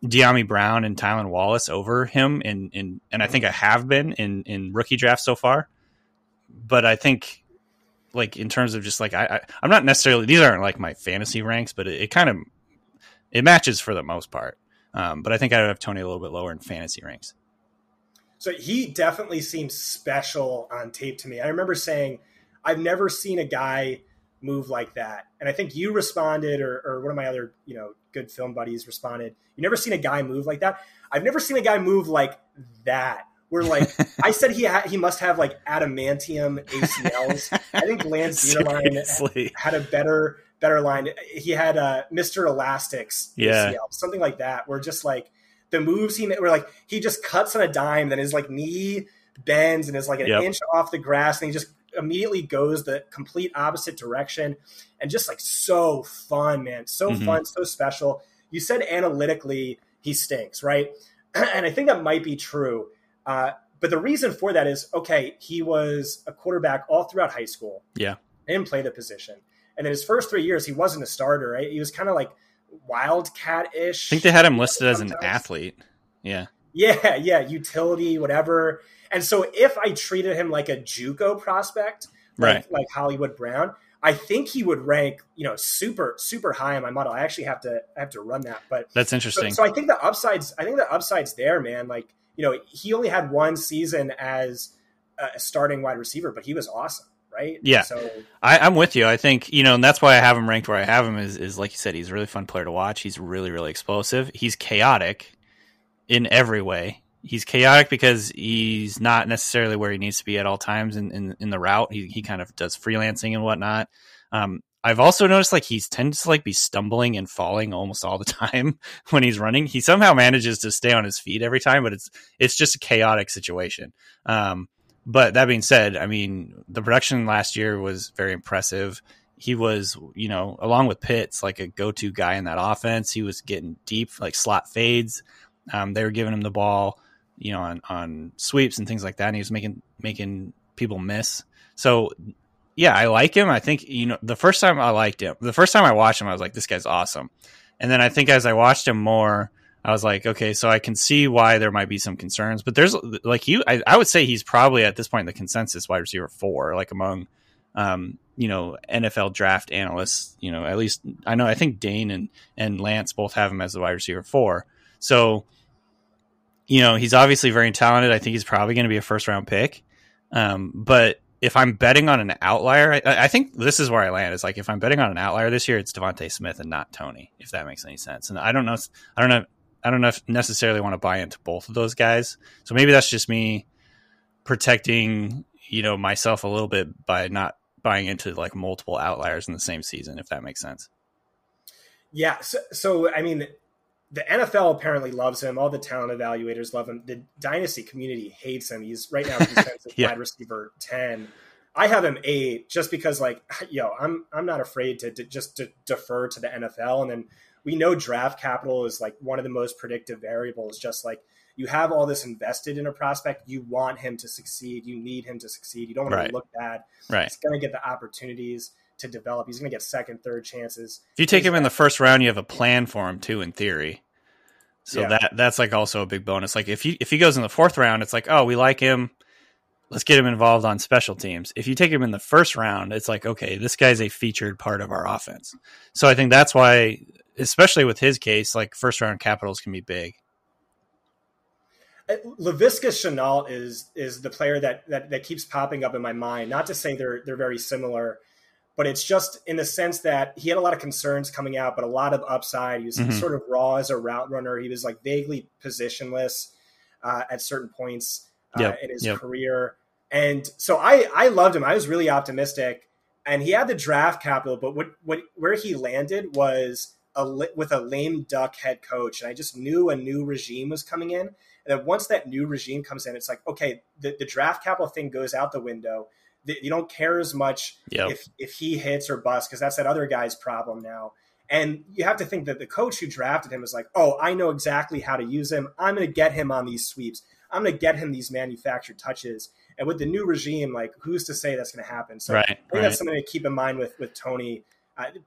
De'Ami Brown and Tylen Wallace over him and I think I have been in rookie drafts so far, but I think like in terms of just like I'm not necessarily, these aren't like my fantasy ranks, but it kind of it matches for the most part. But I think I would have Toney a little bit lower in fantasy ranks. So he definitely seems special on tape to me. I remember saying I've never seen a guy move like that, and I think you responded, or one of my other good film buddies responded, you've never seen a guy move like that. I've never seen a guy move like that. Where like I said, he must have like adamantium ACLs. I think Lance Zierlein had a better line. He had Mr. Elastic's ACL, something like that. Where just like the moves he made, where like he just cuts on a dime, then his like knee bends and is like an inch off the grass, and he just immediately goes the complete opposite direction, and just like so fun, man, fun, so special. You said analytically he stinks, right? And I think that might be true. But the reason for that is, okay, he was a quarterback all throughout high school. Yeah. Didn't play the position. And in his first 3 years, he wasn't a starter, right? He was kind of like wildcat-ish. I think they had him listed sometimes as an athlete. Yeah. Yeah, utility, whatever. And so if I treated him like a JUCO prospect, like Hollywood Brown, I think he would rank, super, super high in my model. I actually have to run that. But that's interesting. So I think the upside's there, man. Like, he only had 1 season as a starting wide receiver, but he was awesome, right? Yeah. So I'm with you. I think, and that's why I have him ranked where I have him is like you said, he's a really fun player to watch. He's really, really explosive. He's chaotic in every way. He's chaotic because he's not necessarily where he needs to be at all times in the route. He kind of does freelancing and whatnot. I've also noticed like he tends to like be stumbling and falling almost all the time when he's running. He somehow manages to stay on his feet every time, but it's just a chaotic situation. But that being said, I mean, the production last year was very impressive. He was, along with Pitts, like a go-to guy in that offense. He was getting deep, like slot fades. They were giving him the ball, on sweeps and things like that. And he was making people miss. So yeah, I like him. I think, the first time I watched him, I was like, this guy's awesome. And then I think as I watched him more, I was like, okay, so I can see why there might be some concerns, but there's like I would say he's probably at this point the consensus wide receiver 4, like among, you know, NFL draft analysts, you know, at least I know, I think Dane and Lance both have him as the wide receiver 4. So, you know, he's obviously very talented. I think he's probably going to be a first round pick. But if I'm betting on an outlier, I think this is where I land. It's like, if I'm betting on an outlier this year, it's Devonta Smith and not Tony, if that makes any sense. And I don't know if necessarily want to buy into both of those guys. So maybe that's just me protecting, you know, myself a little bit by not buying into like multiple outliers in the same season, if that makes sense. Yeah. So I mean, the NFL apparently loves him. All the talent evaluators love him. The dynasty community hates him. He's right now consensus wide receiver 10. I have him 8 just because, like, yo, I'm not afraid to defer to the NFL. And then we know draft capital is like one of the most predictive variables. Just like you have all this invested in a prospect, you want him to succeed. You need him to succeed. You don't want him to look bad. Right. He's going to get the opportunities to develop. He's going to get second, third chances. If you take him in the first round, you have a plan for him too, in theory. So that's like also a big bonus. Like if he goes in the fourth round, it's like, oh, we like him. Let's get him involved on special teams. If you take him in the first round, it's like, okay, this guy's a featured part of our offense. So I think that's why, especially with his case, like first round capitals can be big. Laviska Shenault is the player that keeps popping up in my mind. Not to say they're very similar, but it's just in the sense that he had a lot of concerns coming out, but a lot of upside. He was sort of raw as a route runner. He was like vaguely positionless at certain points in his career. And so I loved him. I was really optimistic, and he had the draft capital, but where he landed was with a lame duck head coach. And I just knew a new regime was coming in. And then once that new regime comes in, it's like, okay, the draft capital thing goes out the window. You don't care as much if he hits or busts, because that's that other guy's problem now. And you have to think that the coach who drafted him is like, oh, I know exactly how to use him. I'm going to get him on these sweeps. I'm going to get him these manufactured touches. And with the new regime, like, who's to say that's going to happen? So I think that's something to keep in mind with Tony.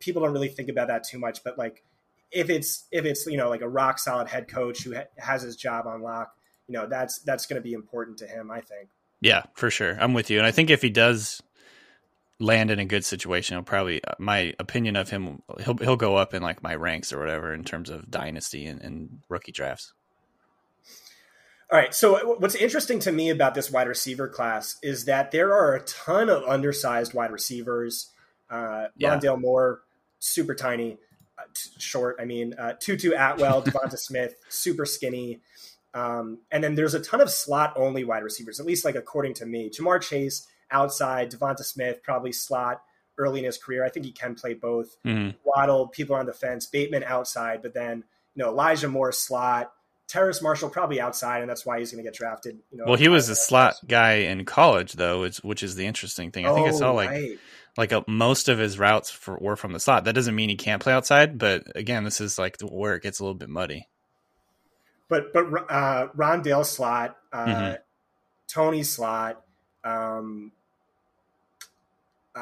People don't really think about that too much, but like if it's, you know, like a rock solid head coach who has his job on lock, you know, that's going to be important to him, I think. Yeah, for sure. I'm with you. And I think if he does land in a good situation, he'll probably, my opinion of him, he'll go up in like my ranks or whatever in terms of dynasty and rookie drafts. All right. So what's interesting to me about this wide receiver class is that there are a ton of undersized wide receivers. Rondale Moore, super tiny, short. I mean, Tutu Atwell, Devonta Smith, super skinny. And then there's a ton of slot-only wide receivers, at least like according to me. Jamar Chase, outside, Devonta Smith, probably slot early in his career. I think he can play both. Mm-hmm. Waddle, people on the fence. Bateman, outside. But then, you know, Elijah Moore, slot. Terrace Marshall, probably outside, and that's why he's going to get drafted. You know, well, he was a slot guy in college, though, which is the interesting thing. I think I saw most of his routes were from the slot. That doesn't mean he can't play outside, but again, this is like where it gets a little bit muddy. But Rondale slot, Tony slot,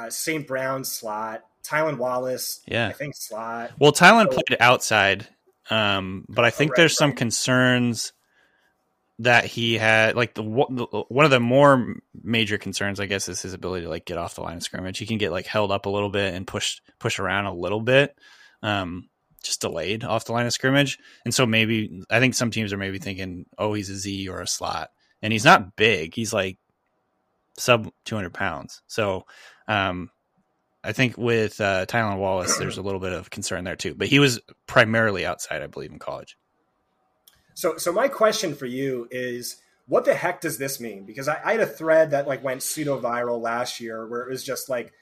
St. Brown slot, Tylen Wallace, I think slot. Well, Tylen played outside, but I think there's some concerns that he had. Like one of the more major concerns, I guess, is his ability to like get off the line of scrimmage. He can get like held up a little bit and push around a little bit. Just delayed off the line of scrimmage. And so maybe I think some teams are maybe thinking, oh, he's a Z or a slot, and he's not big. He's like sub 200 pounds. So I think with Tylen Wallace, there's a little bit of concern there too, but he was primarily outside, I believe, in college. So my question for you is, what the heck does this mean? Because I had a thread that like went pseudo viral last year where it was just like,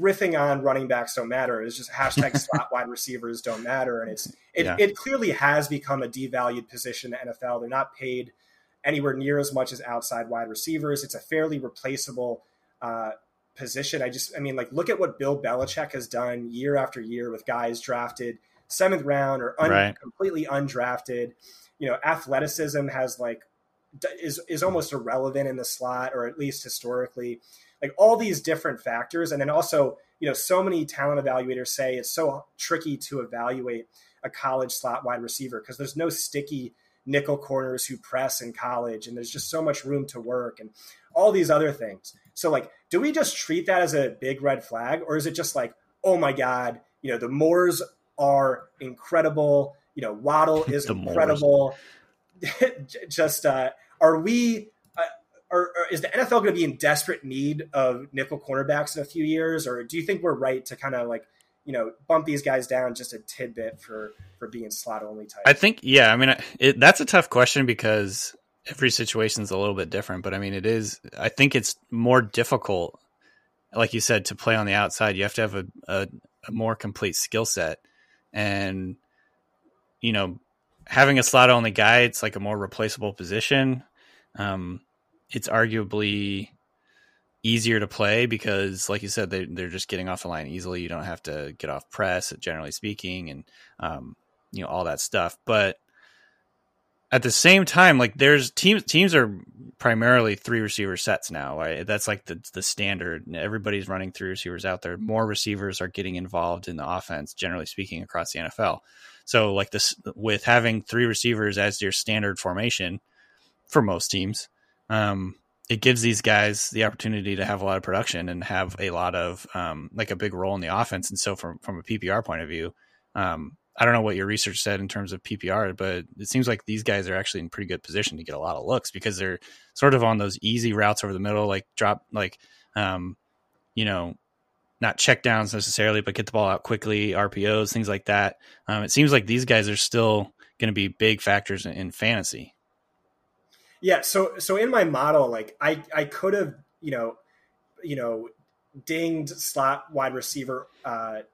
riffing on running backs don't matter. It's just hashtag slot wide receivers don't matter. And it clearly has become a devalued position in the NFL. They're not paid anywhere near as much as outside wide receivers. It's a fairly replaceable position. I mean, look at what Bill Belichick has done year after year with guys drafted 7th round or completely undrafted. You know, athleticism has like is almost irrelevant in the slot, or at least historically. Like all these different factors. And then also, you know, so many talent evaluators say it's so tricky to evaluate. a college slot wide receiver, because there's no sticky nickel corners who press in college, and there's just so much room to work and all these other things. So like, do we just treat that as a big red flag, or is it just like, oh my God, you know, the Moores are incredible. You know, Waddle is incredible. Just is the NFL going to be in desperate need of nickel cornerbacks in a few years? Or do you think we're right to kind of like, you know, bump these guys down just a tidbit for being slot only type? I think, yeah, I mean, that's a tough question because every situation is a little bit different, but I mean, I think it's more difficult, like you said, to play on the outside. You have to have a more complete skill set, and, you know, having a slot only guy, it's like a more replaceable position. It's arguably easier to play because, like you said, they're just getting off the line easily. You don't have to get off press, generally speaking, and you know, all that stuff. But at the same time, like, there's teams are primarily three receiver sets now, right? That's like the standard. Everybody's running three receivers out there. More receivers are getting involved in the offense, generally speaking, across the NFL. So like this, with having three receivers as your standard formation for most teams, it gives these guys the opportunity to have a lot of production and have a lot of like a big role in the offense. And so from a PPR point of view, I don't know what your research said in terms of PPR, but it seems like these guys are actually in pretty good position to get a lot of looks because they're sort of on those easy routes over the middle, like drop, like, you know, not check downs necessarily, but get the ball out quickly, RPOs, things like that. It seems like these guys are still going to be big factors in fantasy. Yeah. So in my model, like I could have, you know, dinged slot wide receiver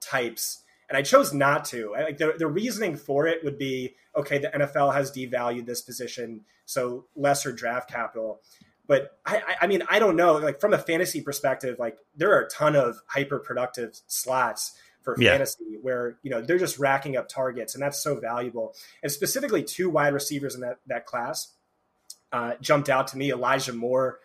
types, and I chose not to. Like the reasoning for it would be, okay, the NFL has devalued this position, so lesser draft capital. But I mean, I don't know, like from a fantasy perspective, like there are a ton of hyper productive slots for fantasy where, you know, they're just racking up targets, and that's so valuable. And specifically two wide receivers in that class jumped out to me. Elijah Moore,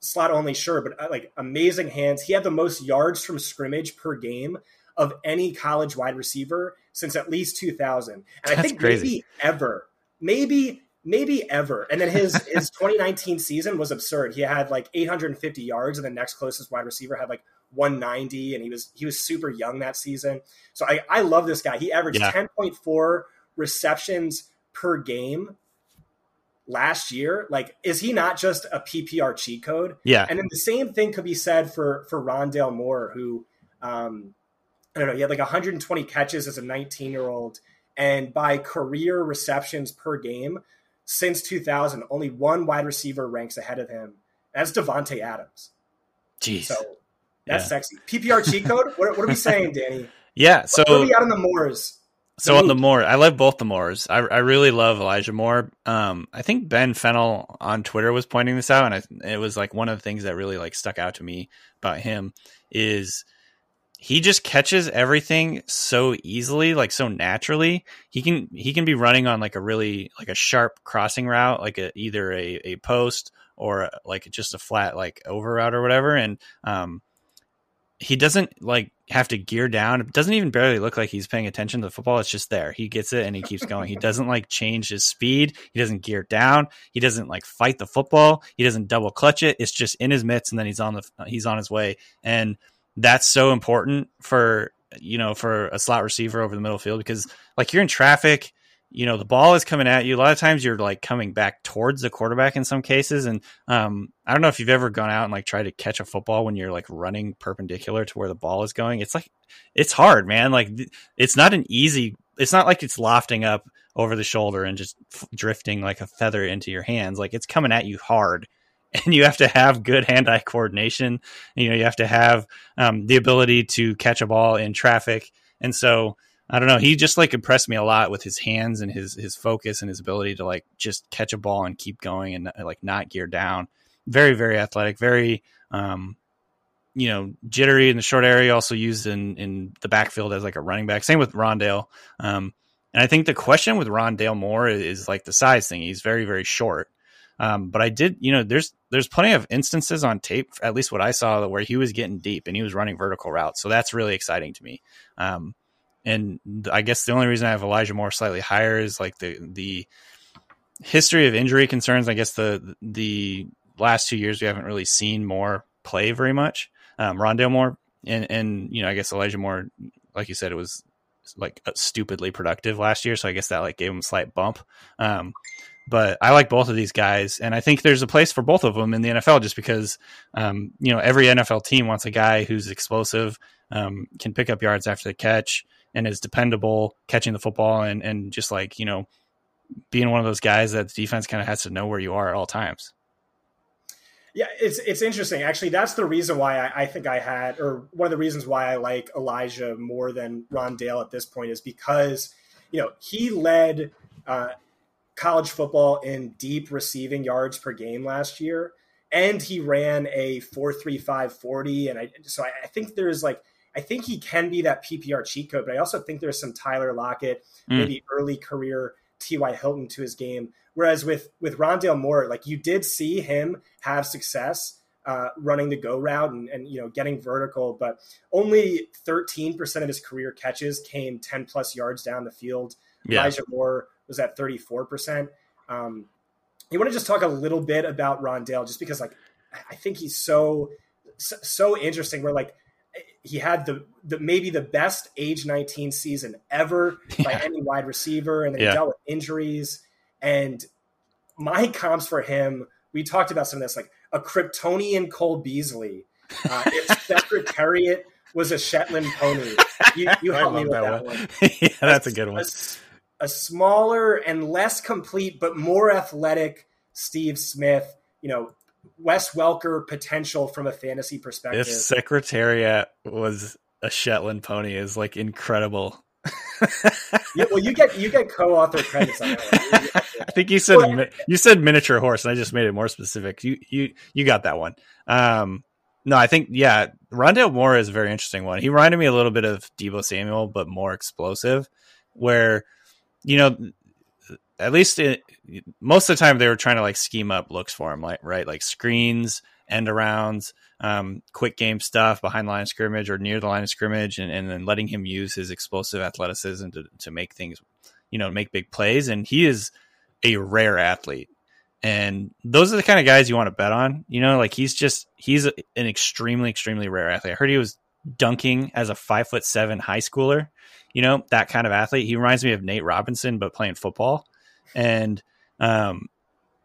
slot only, sure, but like amazing hands. He had the most yards from scrimmage per game of any college wide receiver since at least 2000. And that's, I think, crazy. maybe ever. And then his 2019 season was absurd. He had like 850 yards, and the next closest wide receiver had like 190. And he was super young that season. So I love this guy. He averaged 10.4 receptions per game last year. Like, is he not just a PPR cheat code? Yeah. And then the same thing could be said for Rondale Moore, who, I don't know, he had like 120 catches as a 19-year-old, and by career receptions per game since 2000, only one wide receiver ranks ahead of him. That's DeVonta Adams. Jeez. So that's sexy. PPR cheat code? What are we saying, Danny? Yeah. So what are we out on the Moores? So on the Moore, I love both the Moores. I really love Elijah Moore. I think Ben Fennell on Twitter was pointing this out, and it was like one of the things that really like stuck out to me about him is he just catches everything so easily, like so naturally. He can be running on like a really like a sharp crossing route, like either a post or like just a flat like over route or whatever, and he doesn't like have to gear down. It doesn't even barely look like he's paying attention to the football. It's just there. He gets it and he keeps going. He doesn't like change his speed. He doesn't gear down. He doesn't like fight the football. He doesn't double clutch it. It's just in his mitts, and then he's on his way. And that's so important for, you know, for a slot receiver over the middle field, because like you're in traffic, you know, the ball is coming at you. A lot of times you're like coming back towards the quarterback in some cases. And I don't know if you've ever gone out and like tried to catch a football when you're like running perpendicular to where the ball is going. It's like, it's hard, man. Like it's not an easy, it's not like it's lofting up over the shoulder and just drifting like a feather into your hands. Like it's coming at you hard. And you have to have good hand-eye coordination. You know, you have to have the ability to catch a ball in traffic. And so, I don't know, he just like impressed me a lot with his hands and his focus and his ability to like just catch a ball and keep going and like not gear down. Very, very athletic, very, you know, jittery in the short area, also used in the backfield as like a running back. Same with Rondale. And I think the question with Rondale Moore is like the size thing. He's very, very short. But I did, you know, there's plenty of instances on tape, at least what I saw, where he was getting deep and he was running vertical routes. So that's really exciting to me. And I guess the only reason I have Elijah Moore slightly higher is like the history of injury concerns. I guess the last 2 years, we haven't really seen Moore play very much. Rondale Moore and, you know, I guess Elijah Moore, like you said, it was like stupidly productive last year. So I guess that like gave him a slight bump. But I like both of these guys, and I think there's a place for both of them in the NFL just because, you know, every NFL team wants a guy who's explosive, can pick up yards after the catch, and is dependable catching the football and just like, you know, being one of those guys that the defense kind of has to know where you are at all times. Yeah, it's interesting. Actually, that's the reason why I think I had, or one of the reasons why I like Elijah more than Rondale at this point is because, you know, he led college football in deep receiving yards per game last year, and he ran a 4.35 40. And I think there's like, I think he can be that PPR cheat code, but I also think there's some Tyler Lockett, maybe early career T.Y. Hilton to his game. Whereas with Rondale Moore, like you did see him have success running the go route and, you know, getting vertical, but only 13% of his career catches came 10 plus yards down the field. Yeah. Elijah Moore was at 34%. You want to just talk a little bit about Rondale, just because like, I think he's so interesting where like, he had the maybe the best age 19 season ever by any wide receiver. And then he dealt with injuries. And my comps for him, we talked about some of this, like a Kryptonian Cole Beasley. If Secretariat was a Shetland pony. You helped me with that one. Yeah, that's a good one. A smaller and less complete, but more athletic Steve Smith, you know, Wes Welker potential from a fantasy perspective. If Secretariat was a Shetland pony is like incredible. Yeah, well, you get co-author credits on that one. I think you said miniature horse, and I just made it more specific. You got that one. No, I think Rondale Moore is a very interesting one. He reminded me a little bit of Deebo Samuel, but more explosive. Where, you know, at least most of the time they were trying to like scheme up looks for him, like, right? Like screens, end arounds, quick game stuff behind the line of scrimmage or near the line of scrimmage. And then letting him use his explosive athleticism to make things, you know, make big plays. And he is a rare athlete. And those are the kind of guys you want to bet on, you know, like he's an extremely, extremely rare athlete. I heard he was dunking as a 5'7" high schooler, you know, that kind of athlete. He reminds me of Nate Robinson, but playing football. And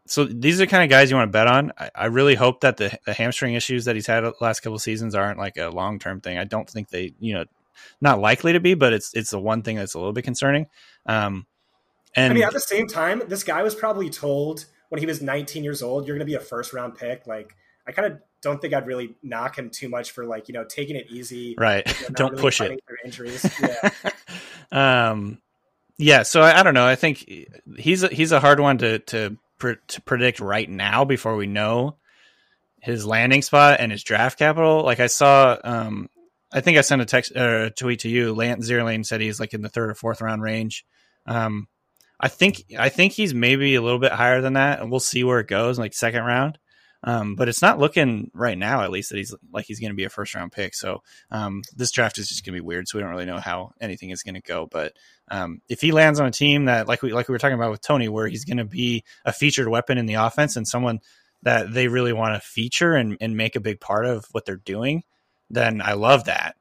so these are the kind of guys you want to bet on. I really hope that the hamstring issues that he's had the last couple of seasons aren't like a long-term thing. I don't think they, you know, not likely to be, but it's the one thing that's a little bit concerning. And I mean, at the same time, this guy was probably told when he was 19 years old, you're going to be a first-round pick. Like, I kind of don't think I'd really knock him too much for like, you know, taking it easy. Right. You know, don't really push it. Injuries. Yeah. Yeah, so I don't know. I think he's a hard one to predict right now before we know his landing spot and his draft capital. Like I saw, I think I sent a tweet to you. Lance Zierlein said he's like in the third or fourth round range. I think he's maybe a little bit higher than that, and we'll see where it goes, like second round. But it's not looking right now, at least, that he's going to be a first round pick. So this draft is just going to be weird. So we don't really know how anything is going to go. But if he lands on a team that like we were talking about with Tony, where he's going to be a featured weapon in the offense and someone that they really want to feature and make a big part of what they're doing, then I love that.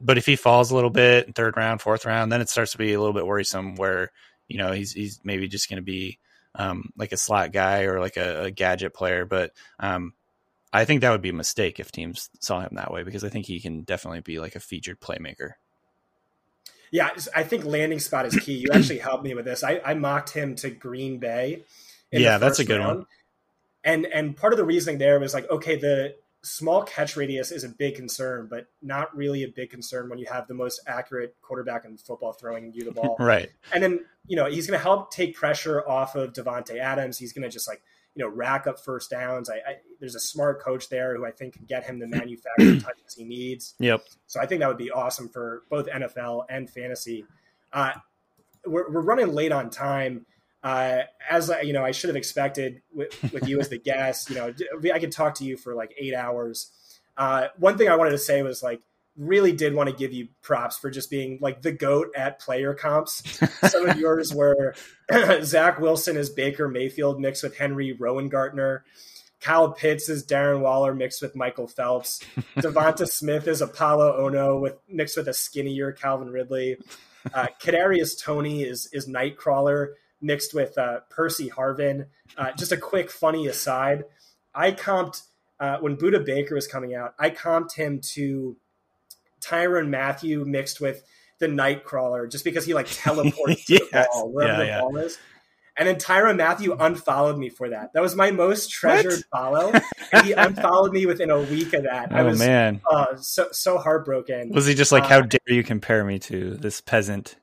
But if he falls a little bit, third round, fourth round, then it starts to be a little bit worrisome where, you know, he's maybe just going to be like a slot guy or like a gadget player. But I think that would be a mistake if teams saw him that way, because I think he can definitely be like a featured playmaker. Yeah, I think landing spot is key. You actually helped me with this. I mocked him to Green Bay. Yeah, that's a good one. And part of the reasoning there was like, okay, the small catch radius is a big concern, but not really a big concern when you have the most accurate quarterback in football throwing you the ball. Right. And then, you know, he's going to help take pressure off of DeVonta Adams. He's going to just like, you know, rack up first downs. There's a smart coach there who I think can get him the manufactured touches he needs. Yep. So I think that would be awesome for both NFL and fantasy. We're running late on time. As you know, I should have expected with you as the guest, you know, I could talk to you for like 8 hours. One thing I wanted to say was like, really did want to give you props for just being like the GOAT at player comps. Some of yours were Zach Wilson is Baker Mayfield mixed with Henry Rowengartner. Kyle Pitts is Darren Waller mixed with Michael Phelps. Devonta Smith is Apolo Ohno mixed with a skinnier Calvin Ridley. Kadarius Toney is Nightcrawler mixed with Percy Harvin. Just a quick funny aside. I comped when Buda Baker was coming out, I comped him to Tyrann Mathieu mixed with the Nightcrawler just because he like teleports to the ball wherever the ball is. And then Tyrann Mathieu unfollowed me for that. That was my most treasured follow. And he unfollowed me within a week of that. Oh, I was so heartbroken. Was he just like, how dare you compare me to this peasant?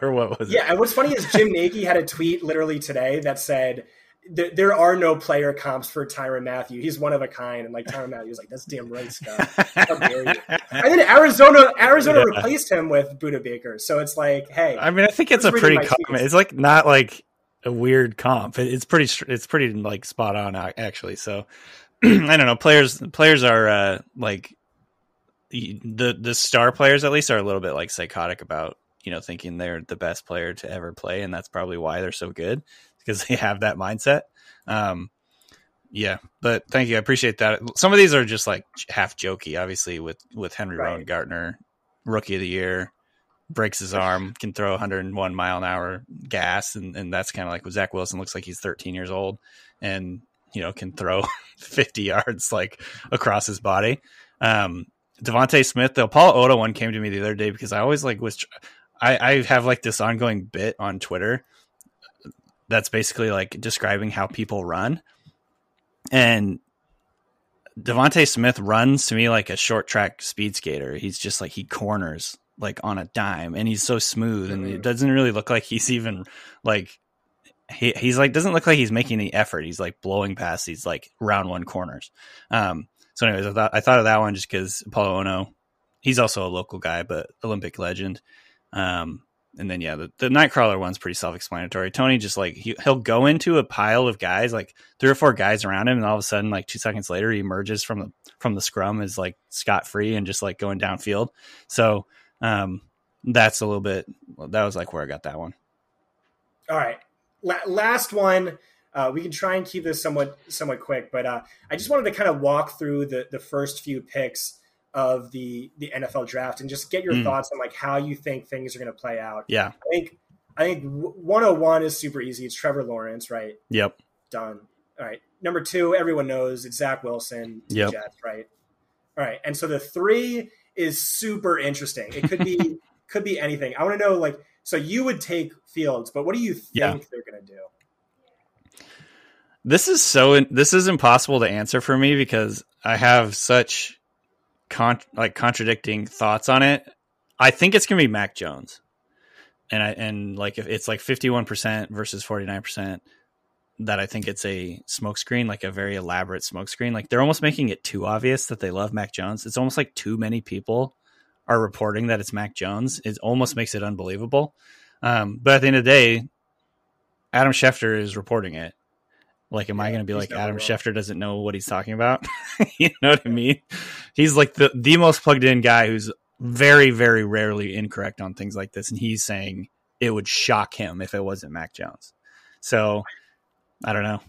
Or what was it? Yeah, and what's funny is Jim Nagy had a tweet literally today that said, there are no player comps for Tyrann Mathieu. He's one of a kind. And like Tyrann Mathieu was like, that's damn right, Scott. How dare you? And then Arizona replaced him with Buda Baker. So it's like, hey, I mean, I think it's a pretty common, it's like not like a weird comp. It's pretty like spot on actually. So I don't know. Players are like the star players at least are a little bit like psychotic about, you know, thinking they're the best player to ever play. And that's probably why they're so good, because they have that mindset. But thank you. I appreciate that. Some of these are just like half jokey, obviously, with Henry Rowengartner, rookie of the year, breaks his arm, can throw 101 mile an hour gas. And that's kind of like Zach Wilson looks like he's 13 years old and, you know, can throw 50 yards like across his body. Devonta Smith, the Apolo Ohno one came to me the other day because I always like was, I have like this ongoing bit on Twitter that's basically like describing how people run, and Devonta Smith runs to me like a short track speed skater. He's just like, he corners like on a dime and he's so smooth and it doesn't really look like he's even like, he's like, doesn't look like he's making the effort. He's like blowing past these like round one corners. So anyways, I thought of that one just cause Apolo Ohno, he's also a local guy, but Olympic legend. And then, yeah, the Nightcrawler one's pretty self-explanatory. Toney just, like, he'll go into a pile of guys, like, three or four guys around him, and all of a sudden, like, 2 seconds later, he emerges from the scrum is, like, scot-free and just, like, going downfield. So that's a little bit – that was, like, where I got that one. All right. Last one. We can try and keep this somewhat quick, but I just wanted to kind of walk through the first few picks of the NFL draft and just get your thoughts on like how you think things are going to play out. Yeah. I think 101 is super easy. It's Trevor Lawrence, right? Yep. Done. All right. Number two, everyone knows it's Zach Wilson. Yep. Jets, right. All right. And so the three is super interesting. It could be anything. I want to know, like, so you would take Fields, but what do you think they're going to do? This is impossible to answer for me because I have such contradicting thoughts on it. I think it's gonna be Mac Jones, and like if it's like 51% versus 49%, that I think it's a smokescreen, like a very elaborate smokescreen. Like they're almost making it too obvious that they love Mac Jones. It's almost like too many people are reporting that it's Mac Jones. It almost makes it unbelievable. But at the end of the day, Adam Schefter is reporting it. Like, am I going to be like, Adam Schefter doesn't know what he's talking about? You know what I mean? He's like the most plugged in guy who's very, very rarely incorrect on things like this. And he's saying it would shock him if it wasn't Mac Jones. So I don't know.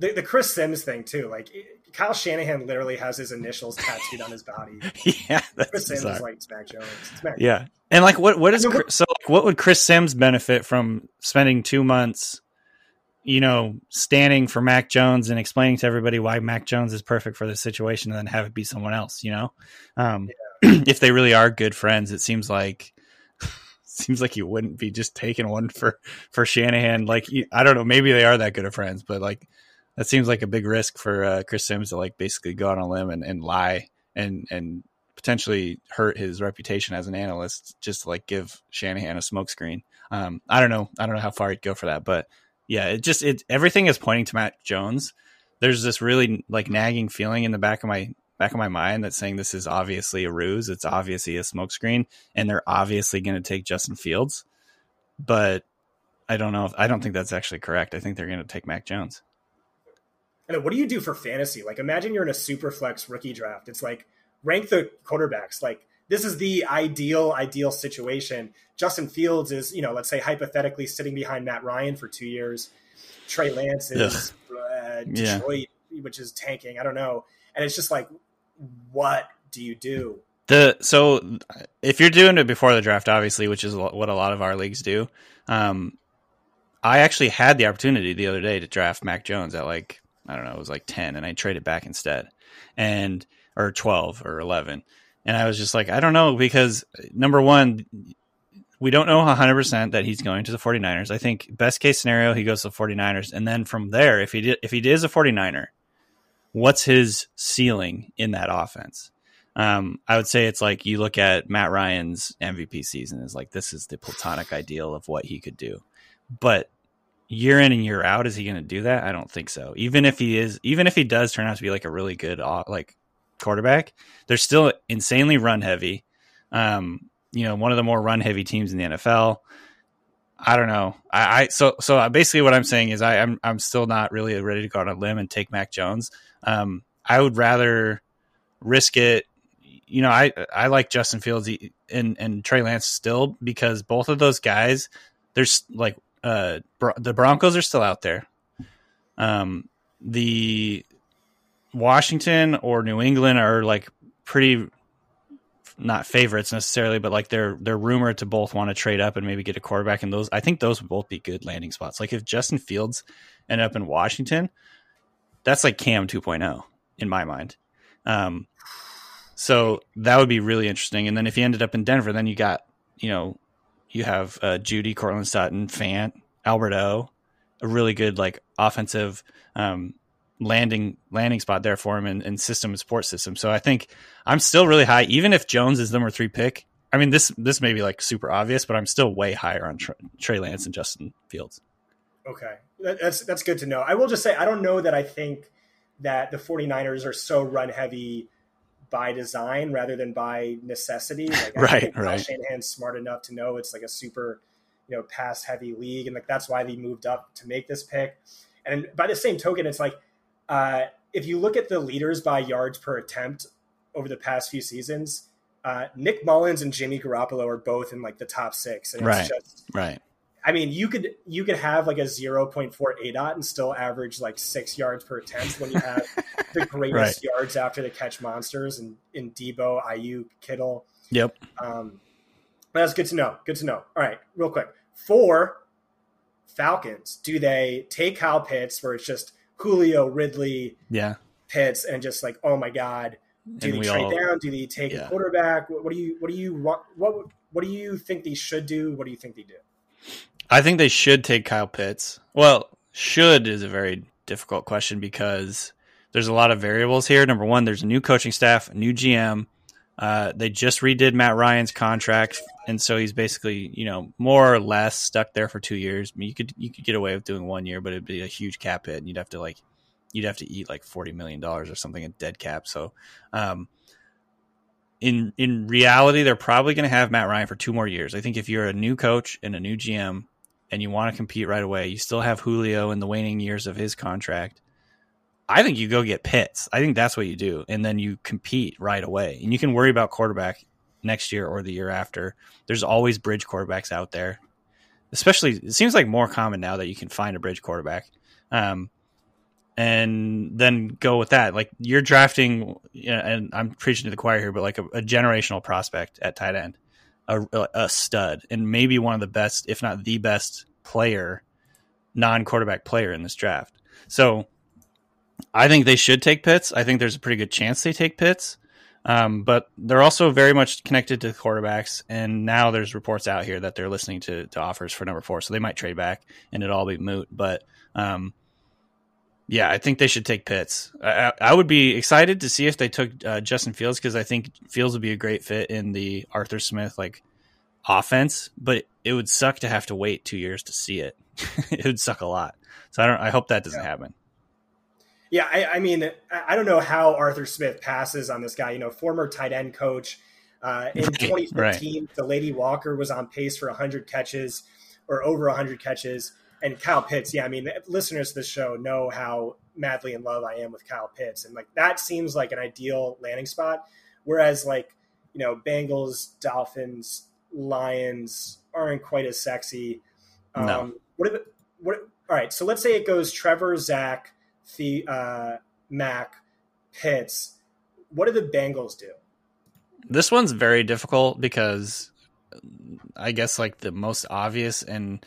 The Chris Sims thing too. Like Kyle Shanahan literally has his initials tattooed on his body. Yeah. That's Chris Sims is like, it's Mac Jones. It's Mac Jones. Yeah. And like, what would Chris Sims benefit from spending 2 months, you know, standing for Mac Jones and explaining to everybody why Mac Jones is perfect for this situation and then have it be someone else, you know? If they really are good friends, it seems like you wouldn't be just taking one for Shanahan. Like, I don't know, maybe they are that good of friends, but like, that seems like a big risk for Chris Sims to like basically go on a limb and lie and potentially hurt his reputation as an analyst, just to like give Shanahan a smokescreen. I don't know how far he'd go for that, but yeah, it everything is pointing to Mac Jones. There's this really like nagging feeling in the back of my mind that's saying this is obviously a ruse. It's obviously a smokescreen, and they're obviously going to take Justin Fields. But I don't know. I don't think that's actually correct. I think they're going to take Mac Jones. And what do you do for fantasy? Like, imagine you're in a super flex rookie draft. It's like rank the quarterbacks. Like, this is the ideal situation. Justin Fields is, let's say hypothetically sitting behind Matt Ryan for 2 years. Trey Lance is Detroit, which is tanking. I don't know. And it's just like, what do you do? So if you're doing it before the draft, obviously, which is what a lot of our leagues do, I actually had the opportunity the other day to draft Mac Jones at it was 10, and I traded back instead, and or 12 or 11. And I was just like, I don't know, because number one, we don't know 100% that he's going to the 49ers. I think best case scenario, he goes to the 49ers. And then from there, if he is a 49er, what's his ceiling in that offense? I would say it's like you look at Matt Ryan's MVP season is like, this is the platonic ideal of what he could do. But year in and year out, is he going to do that? I don't think so. Even if he does turn out to be like a really good, quarterback, they're still insanely run heavy. One of the more run heavy teams in the NFL. I don't know. So basically what I'm saying is I'm still not really ready to go on a limb and take Mac Jones. I would rather risk it. I like Justin Fields and Trey Lance still, because both of those guys, there's like the Broncos are still out there. The Washington or New England are like pretty not favorites necessarily, but like they're rumored to both want to trade up and maybe get a quarterback. And those, I think those would both be good landing spots. Like if Justin Fields end up in Washington, that's like Cam 2.0 in my mind. So that would be really interesting. And then if he ended up in Denver, then you got, you have Jeudy, Cortland Sutton, Fant, Albert O, a really good like offensive, landing spot there for him and support system. So I think I'm still really high, even if Jones is number 3 pick. I mean, this may be like super obvious, but I'm still way higher on Trey Lance and Justin Fields. Okay. That's good to know. I will just say, I don't know that I think that the 49ers are so run heavy by design rather than by necessity. Like, I think Shanahan's smart enough to know it's like a super, pass heavy league. And like, that's why they moved up to make this pick. And by the same token, it's like, if you look at the leaders by yards per attempt over the past few seasons, Nick Mullins and Jimmy Garoppolo are both in like the top 6. And it's just, I mean, you could have like a 0.4 ADOT and still average like 6 yards per attempt when you have the greatest yards after the catch monsters and in Debo, Ayuk, Kittle. Yep. But that's good to know. All right, real quick. 4 Falcons. Do they take Kyle Pitts, where it's just Julio, Ridley, Pitts, and just like, oh my God, do they trade down? Do they take a quarterback? What do you think they should do? What do you think they do? I think they should take Kyle Pitts. Well, should is a very difficult question because there's a lot of variables here. Number one, there's a new coaching staff, a new GM. They just redid Matt Ryan's contract, and so he's basically, more or less stuck there for 2 years. I mean, you could get away with doing 1 year, but it'd be a huge cap hit, and you'd have to eat like $40 million or something in dead cap. So, in reality, they're probably going to have Matt Ryan for 2 more years. I think if you're a new coach and a new GM and you want to compete right away, you still have Julio in the waning years of his contract. I think you go get Pitts. I think that's what you do. And then you compete right away. And you can worry about quarterback next year or the year after. There's always bridge quarterbacks out there. Especially, it seems like more common now that you can find a bridge quarterback. And then go with that. Like, you're drafting, and I'm preaching to the choir here, but like a generational prospect at tight end, a stud, and maybe one of the best, if not the best player, non-quarterback player in this draft. So, I think they should take Pitts. I think there's a pretty good chance they take Pitts. But they're also very much connected to quarterbacks. And now there's reports out here that they're listening to offers for number 4. So they might trade back and it'll all be moot. But I think they should take Pitts. I would be excited to see if they took Justin Fields, because I think Fields would be a great fit in the Arthur Smith offense. But it would suck to have to wait 2 years to see it. It would suck a lot. So I hope that doesn't happen. Yeah, I mean, I don't know how Arthur Smith passes on this guy. Former tight end coach. In 2015, DeLady Walker was on pace for 100 catches or over 100 catches. And Kyle Pitts, I mean, listeners to the show know how madly in love I am with Kyle Pitts. And that seems like an ideal landing spot. Whereas, like, you know, Bengals, Dolphins, Lions aren't quite as sexy. No. All right, so let's say it goes Trevor, Zach, Mac, Pitts. What do the Bengals do? This one's very difficult because I guess like the most obvious and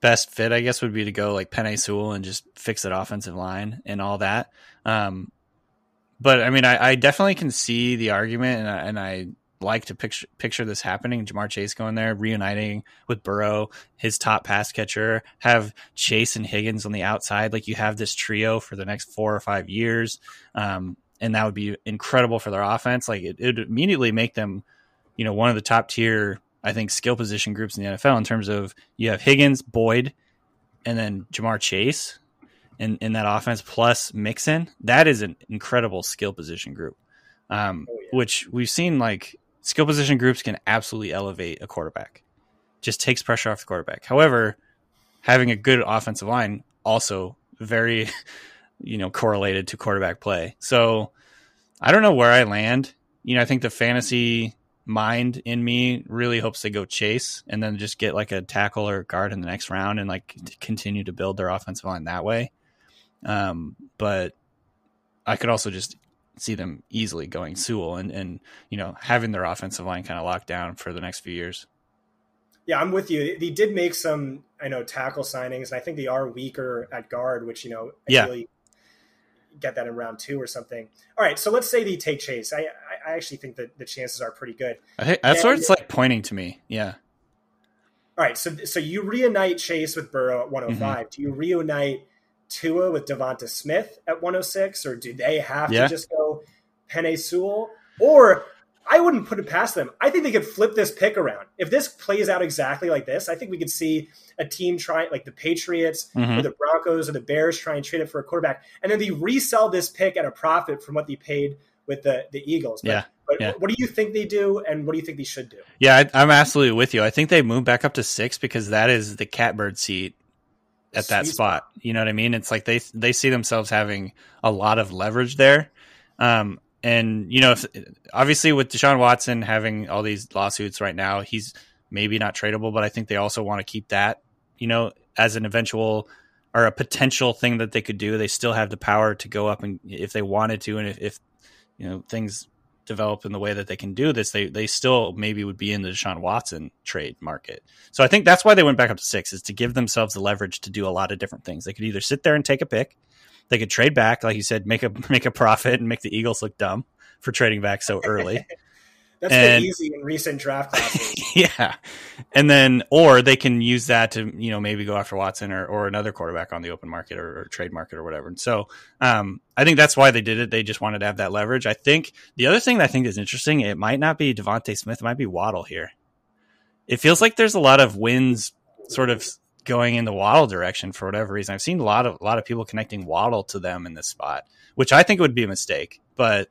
best fit, I guess, would be to go like Penei Sewell and just fix that offensive line and all that. But I mean, I definitely can see the argument, and I like to picture this happening. Jamar Chase going there, reuniting with Burrow, his top pass catcher, have Chase and Higgins on the outside. Like, you have this trio for the next 4 or 5 years. And that would be incredible for their offense. Like, it would immediately make them, you know, one of the top tier, I think, skill position groups in the NFL in terms of you have Higgins, Boyd, and then Jamar Chase in that offense, plus Mixon. That is an incredible skill position group, which we've seen, like, skill position groups can absolutely elevate a quarterback. Just takes pressure off the quarterback. However, having a good offensive line also very, you know, correlated to quarterback play. So I don't know where I land. You know, I think the fantasy mind in me really hopes they go Chase and then just get like a tackle or guard in the next round and like continue to build their offensive line that way. But I could also just see them easily going Sewell and you know, having their offensive line kind of locked down for the next few years. Yeah, I'm with you. They did make some, I know, tackle signings, and I think they are weaker at guard, which, you know, ideally get that in round 2 or something. All right, so let's say they take Chase. I actually think that the chances are pretty good. I think that's what it's like pointing to me. Yeah. All right, so you reunite Chase with Burrow at 105. Mm-hmm. Do you reunite Tua with DeVonta Smith at 106, or do they have to just go Penei Sewell? Or I wouldn't put it past them. I think they could flip this pick around. If this plays out exactly like this, I think we could see a team try, like the Patriots or the Broncos or the Bears, try and trade it for a quarterback. And then they resell this pick at a profit from what they paid with the Eagles. But what do you think they do, and what do you think they should do? Yeah, I'm absolutely with you. I think they move back up to 6 because that is the catbird seat at that spot. You know what I mean? It's like they see themselves having a lot of leverage there. And, you know, if, obviously with Deshaun Watson having all these lawsuits right now, he's maybe not tradable, but I think they also want to keep that, you know, as an eventual or a potential thing that they could do. They still have the power to go up, and if they wanted to, and if you know, things develop in the way that they can do this, they still maybe would be in the Deshaun Watson trade market. So I think that's why they went back up to 6, is to give themselves the leverage to do a lot of different things. They could either sit there and take a pick. They could trade back, like you said, make a profit and make the Eagles look dumb for trading back so early. That's been easy in recent draft classes. Yeah. And then, or they can use that to, you know, maybe go after Watson or another quarterback on the open market or trade market or whatever. And so I think that's why they did it. They just wanted to have that leverage. I think the other thing that I think is interesting, it might not be DeVonta Smith, it might be Waddle here. It feels like there's a lot of wins sort of going in the Waddle direction for whatever reason. I've seen a lot of people connecting Waddle to them in this spot, which I think would be a mistake, but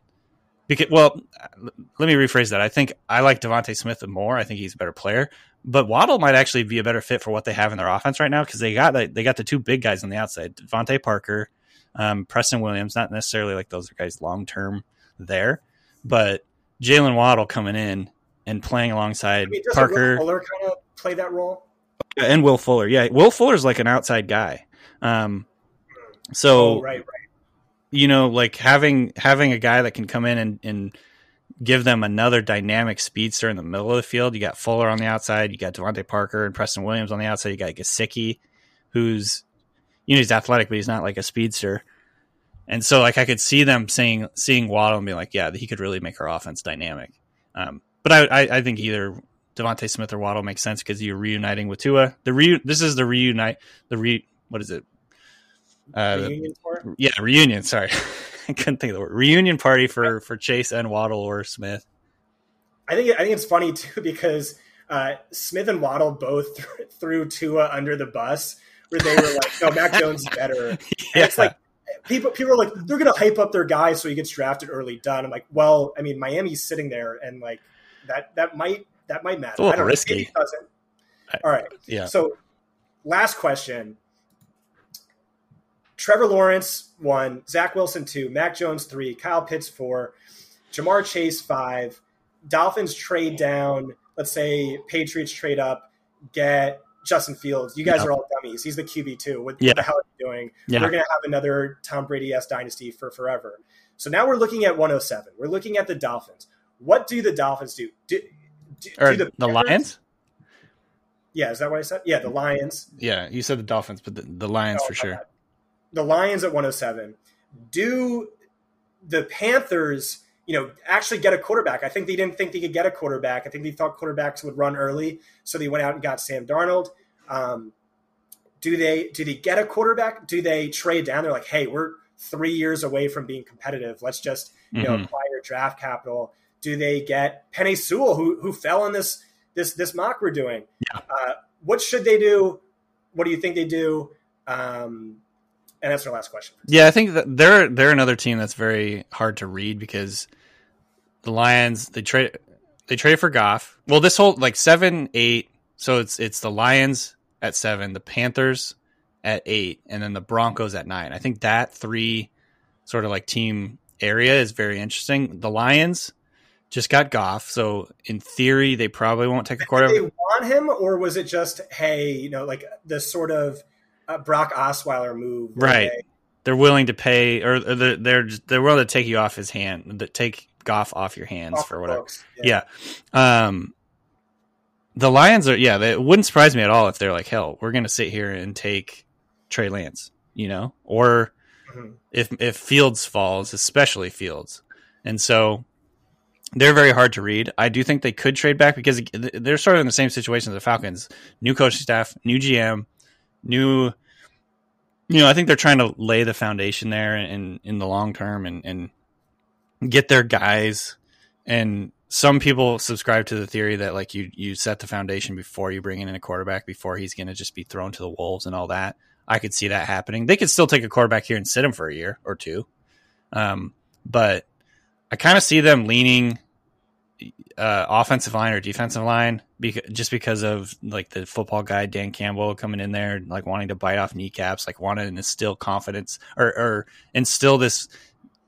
let me rephrase that. I think I like DeVonta Smith more. I think he's a better player, but Waddle might actually be a better fit for what they have in their offense right now, because they got the two big guys on the outside, Devontae Parker, Preston Williams. Not necessarily like those are guys long term there, but Jalen Waddle coming in and playing alongside Parker. Will Fuller kind of play that role? Yeah, and Will Fuller. Yeah, Will Fuller's like an outside guy. So. Oh, right. You know, like having a guy that can come in and give them another dynamic speedster in the middle of the field. You got Fuller on the outside. You got DeVonta Parker and Preston Williams on the outside. You got Gesicki, who's, you know, he's athletic, but he's not like a speedster. And so, like, I could see them seeing Waddle and be like, yeah, he could really make our offense dynamic. But I think either DeVonta Smith or Waddle makes sense because you're reuniting with Tua. Reunion. Sorry, I couldn't think of the word. Reunion party for Chase and Waddle or Smith. I think it's funny too because Smith and Waddle both threw Tua under the bus, where they were like, "No, Mac Jones is better." Yeah. It's like people are like, they're going to hype up their guy so he gets drafted early. Done. I'm like, well, I mean, Miami's sitting there, and like that might matter. It's a little risky. Maybe it doesn't. All right. Yeah. So last question. Trevor Lawrence 1, Zach Wilson 2, Mac Jones 3, Kyle Pitts 4. Jamar Chase 5, Dolphins trade down, let's say Patriots trade up, get Justin Fields. You guys are all dummies. He's the QB2. What the hell are you doing? Yeah. We're going to have another Tom Brady-esque dynasty for forever. So now we're looking at 107. We're looking at the Dolphins. What do the Dolphins do? Do the Lions? Yeah, is that what I said? Yeah, the Lions. Yeah, you said the Dolphins, but the Lions for sure. Bad. The Lions at 107. Do the Panthers, actually get a quarterback? I think they didn't think they could get a quarterback. I think they thought quarterbacks would run early, so they went out and got Sam Darnold. Do they get a quarterback? Do they trade down? They're like, hey, we're 3 years away from being competitive. Let's just acquire draft capital. Do they get Penei Sewell, who fell in this mock we're doing? Yeah. What should they do? What do you think they do? And that's our last question. Yeah, I think that they're another team that's very hard to read because the Lions, they trade for Goff. Well, this whole 7, 8, so it's the Lions at 7, the Panthers at 8, and then the Broncos at 9. I think that 3 sort of team area is very interesting. The Lions just got Goff, so in theory they probably won't take a quarterback. Did they want him, or was it just the sort of Brock Osweiler move? Right, they're willing to pay, or they're willing to take you off his hand, take Goff off your hands for whatever. Yeah. The Lions are. Yeah, it wouldn't surprise me at all if they're like, hell, we're going to sit here and take Trey Lance, or if Fields falls, especially Fields, and so. They're very hard to read. I do think they could trade back because they're sort of in the same situation as the Falcons. New coaching staff, new GM, new. I think they're trying to lay the foundation there in the long term and get their guys. And some people subscribe to the theory that you set the foundation before you bring in a quarterback, before he's going to just be thrown to the wolves and all that. I could see that happening. They could still take a quarterback here and sit him for a year or two, but. I kind of see them leaning offensive line or defensive line just because of the football guy, Dan Campbell, coming in there and wanting to bite off kneecaps, wanting to instill confidence or instill this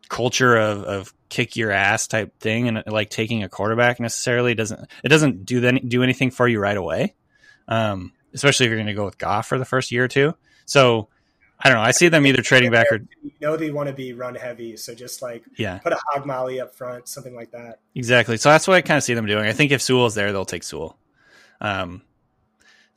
culture of kick your ass type thing. And taking a quarterback necessarily doesn't do anything for you right away. Especially if you're going to go with Goff for the first year or two. So, I don't know. I see them either trading back or they want to be run heavy, so just put a hog molly up front, something like that. Exactly. So that's what I kind of see them doing. I think if Sewell's there, they'll take Sewell.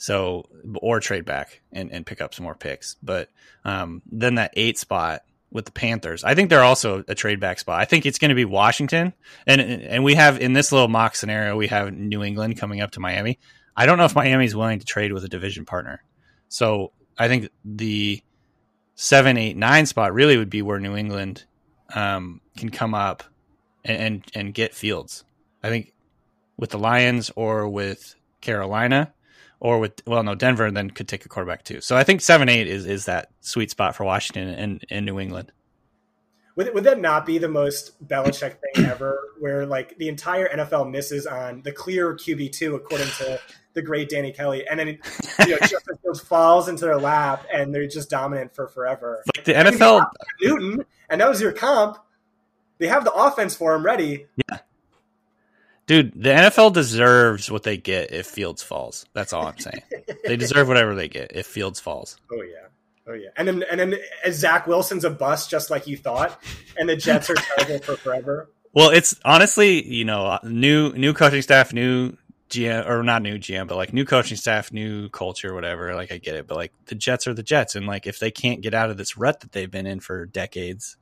So or trade back and pick up some more picks. But then that 8 spot with the Panthers, I think they're also a trade back spot. I think it's going to be Washington, and we have in this little mock scenario we have New England coming up to Miami. I don't know if Miami's willing to trade with a division partner, so I think the 7, 8, 9 spot really would be where New England can come up and get Fields. I think with the Lions or with Carolina or Denver, and then could take a quarterback too. So I think 7, 8 is that sweet spot for Washington and New England. Would that not be the most Belichick thing ever, where the entire NFL misses on the clear QB2 according to the great Danny Kelly, and then Justin Fields falls into their lap, and they're just dominant for forever. Like the NFL, Newton, and that was your comp. They have the offense for him ready. Yeah, dude, the NFL deserves what they get if Fields falls. That's all I'm saying. They deserve whatever they get if Fields falls. Oh yeah, and then Zach Wilson's a bust, just like you thought, and the Jets are terrible for forever. Well, it's honestly, new coaching staff, new. GM or not new GM, but new coaching staff, new culture, whatever. I get it, but the Jets are the Jets, and if they can't get out of this rut that they've been in for decades,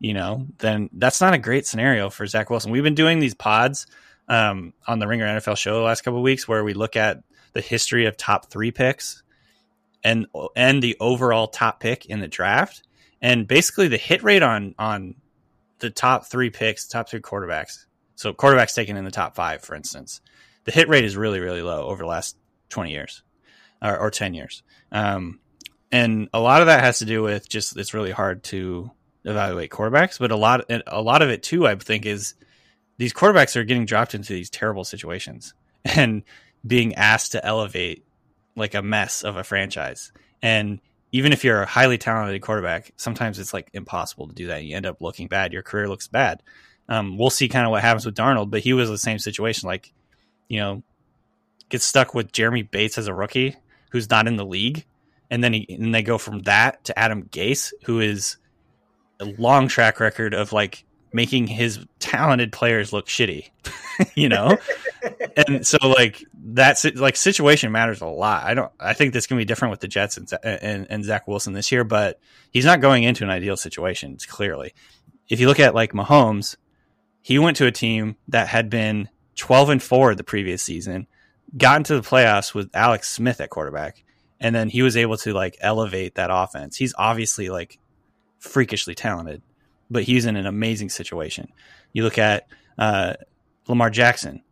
then that's not a great scenario for Zach Wilson. We've been doing these pods on the Ringer NFL show the last couple of weeks, where we look at the history of top 3 picks and the overall top pick in the draft, and basically the hit rate on the top 3 picks, top 3 quarterbacks. So quarterbacks taken in the top 5, for instance. The hit rate is really, really low over the last 20 years or 10 years. And a lot of that has to do with just it's really hard to evaluate quarterbacks. But a lot of it, too, I think, is these quarterbacks are getting dropped into these terrible situations and being asked to elevate a mess of a franchise. And even if you're a highly talented quarterback, sometimes it's impossible to do that. You end up looking bad. Your career looks bad. We'll see kind of what happens with Darnold, but he was the same situation. Like, you know, gets stuck with Jeremy Bates as a rookie who's not in the league. And then they go from that to Adam Gase, who is a long track record of like making his talented players look shitty, you know? And so like that's like situation matters a lot. I think that's going to be different with the Jets and Zach Wilson this year, but he's not going into an ideal situation. It's clearly, if you look at like Mahomes, he went to a team that had been 12-4 the previous season, got into the playoffs with Alex Smith at quarterback. And then he was able to like elevate that offense. He's obviously like freakishly talented, but he's in an amazing situation. You look at Lamar Jackson.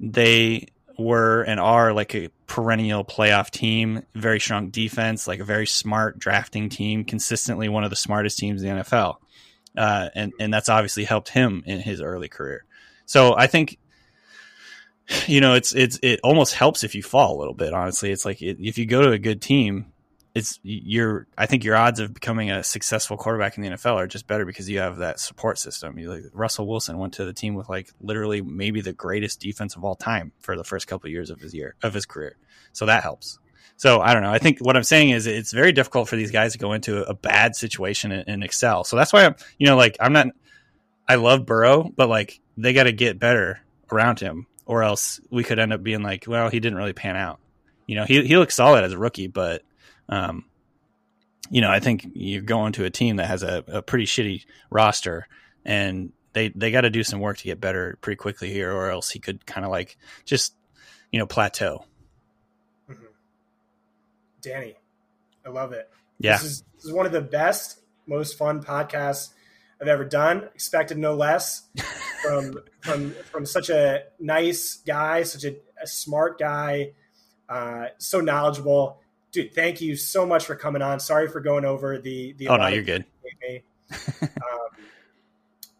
They were and are like a perennial playoff team, very strong defense, like a very smart drafting team, consistently one of the smartest teams in the NFL. And that's obviously helped him in his early career. So I think, you know, it almost helps if you fall a little bit. Honestly, it's like if you go to a good team, I think your odds of becoming a successful quarterback in the NFL are just better because you have that support system. You like Russell Wilson went to the team with like literally maybe the greatest defense of all time for the first couple of years of his career. So that helps. So I don't know. I think what I'm saying is it's very difficult for these guys to go into a bad situation and excel. So that's why I'm, you know, like I love Burrow, but like they got to get better around him, or else we could end up being like, well, he didn't really pan out. You know, he looked solid as a rookie, but you know, I think you're going to a team that has a pretty shitty roster, and they got to do some work to get better pretty quickly here, or else he could kind of like just, you know, plateau. Mm-hmm. Danny, I love it. Yeah. This is one of the best, most fun podcasts I've ever done. Expected no less from such a nice guy, such a smart guy, so knowledgeable. Dude, thank you so much for coming on. Sorry for going over the. Oh no, you're good.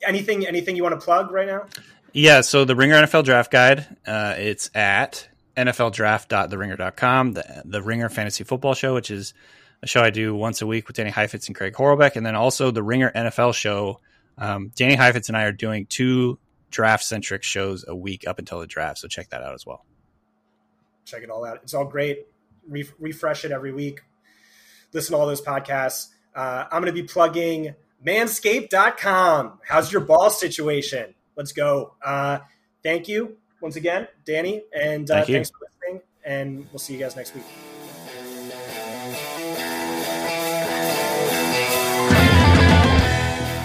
Anything you want to plug right now? Yeah. So the Ringer NFL Draft Guide, it's at nfldraft.theringer.com. The Ringer Fantasy Football Show, which is a show I do once a week with Danny Heifetz and Craig Horlbeck, and then also the Ringer NFL Show. Danny Heifetz and I are doing 2 draft-centric shows a week up until the draft, so check that out as well. Check it all out. It's all great. Refresh it every week. Listen to all those podcasts. I'm going to be plugging manscaped.com. How's your ball situation? Let's go. Thank you once again, Danny. And thanks for listening. And we'll see you guys next week.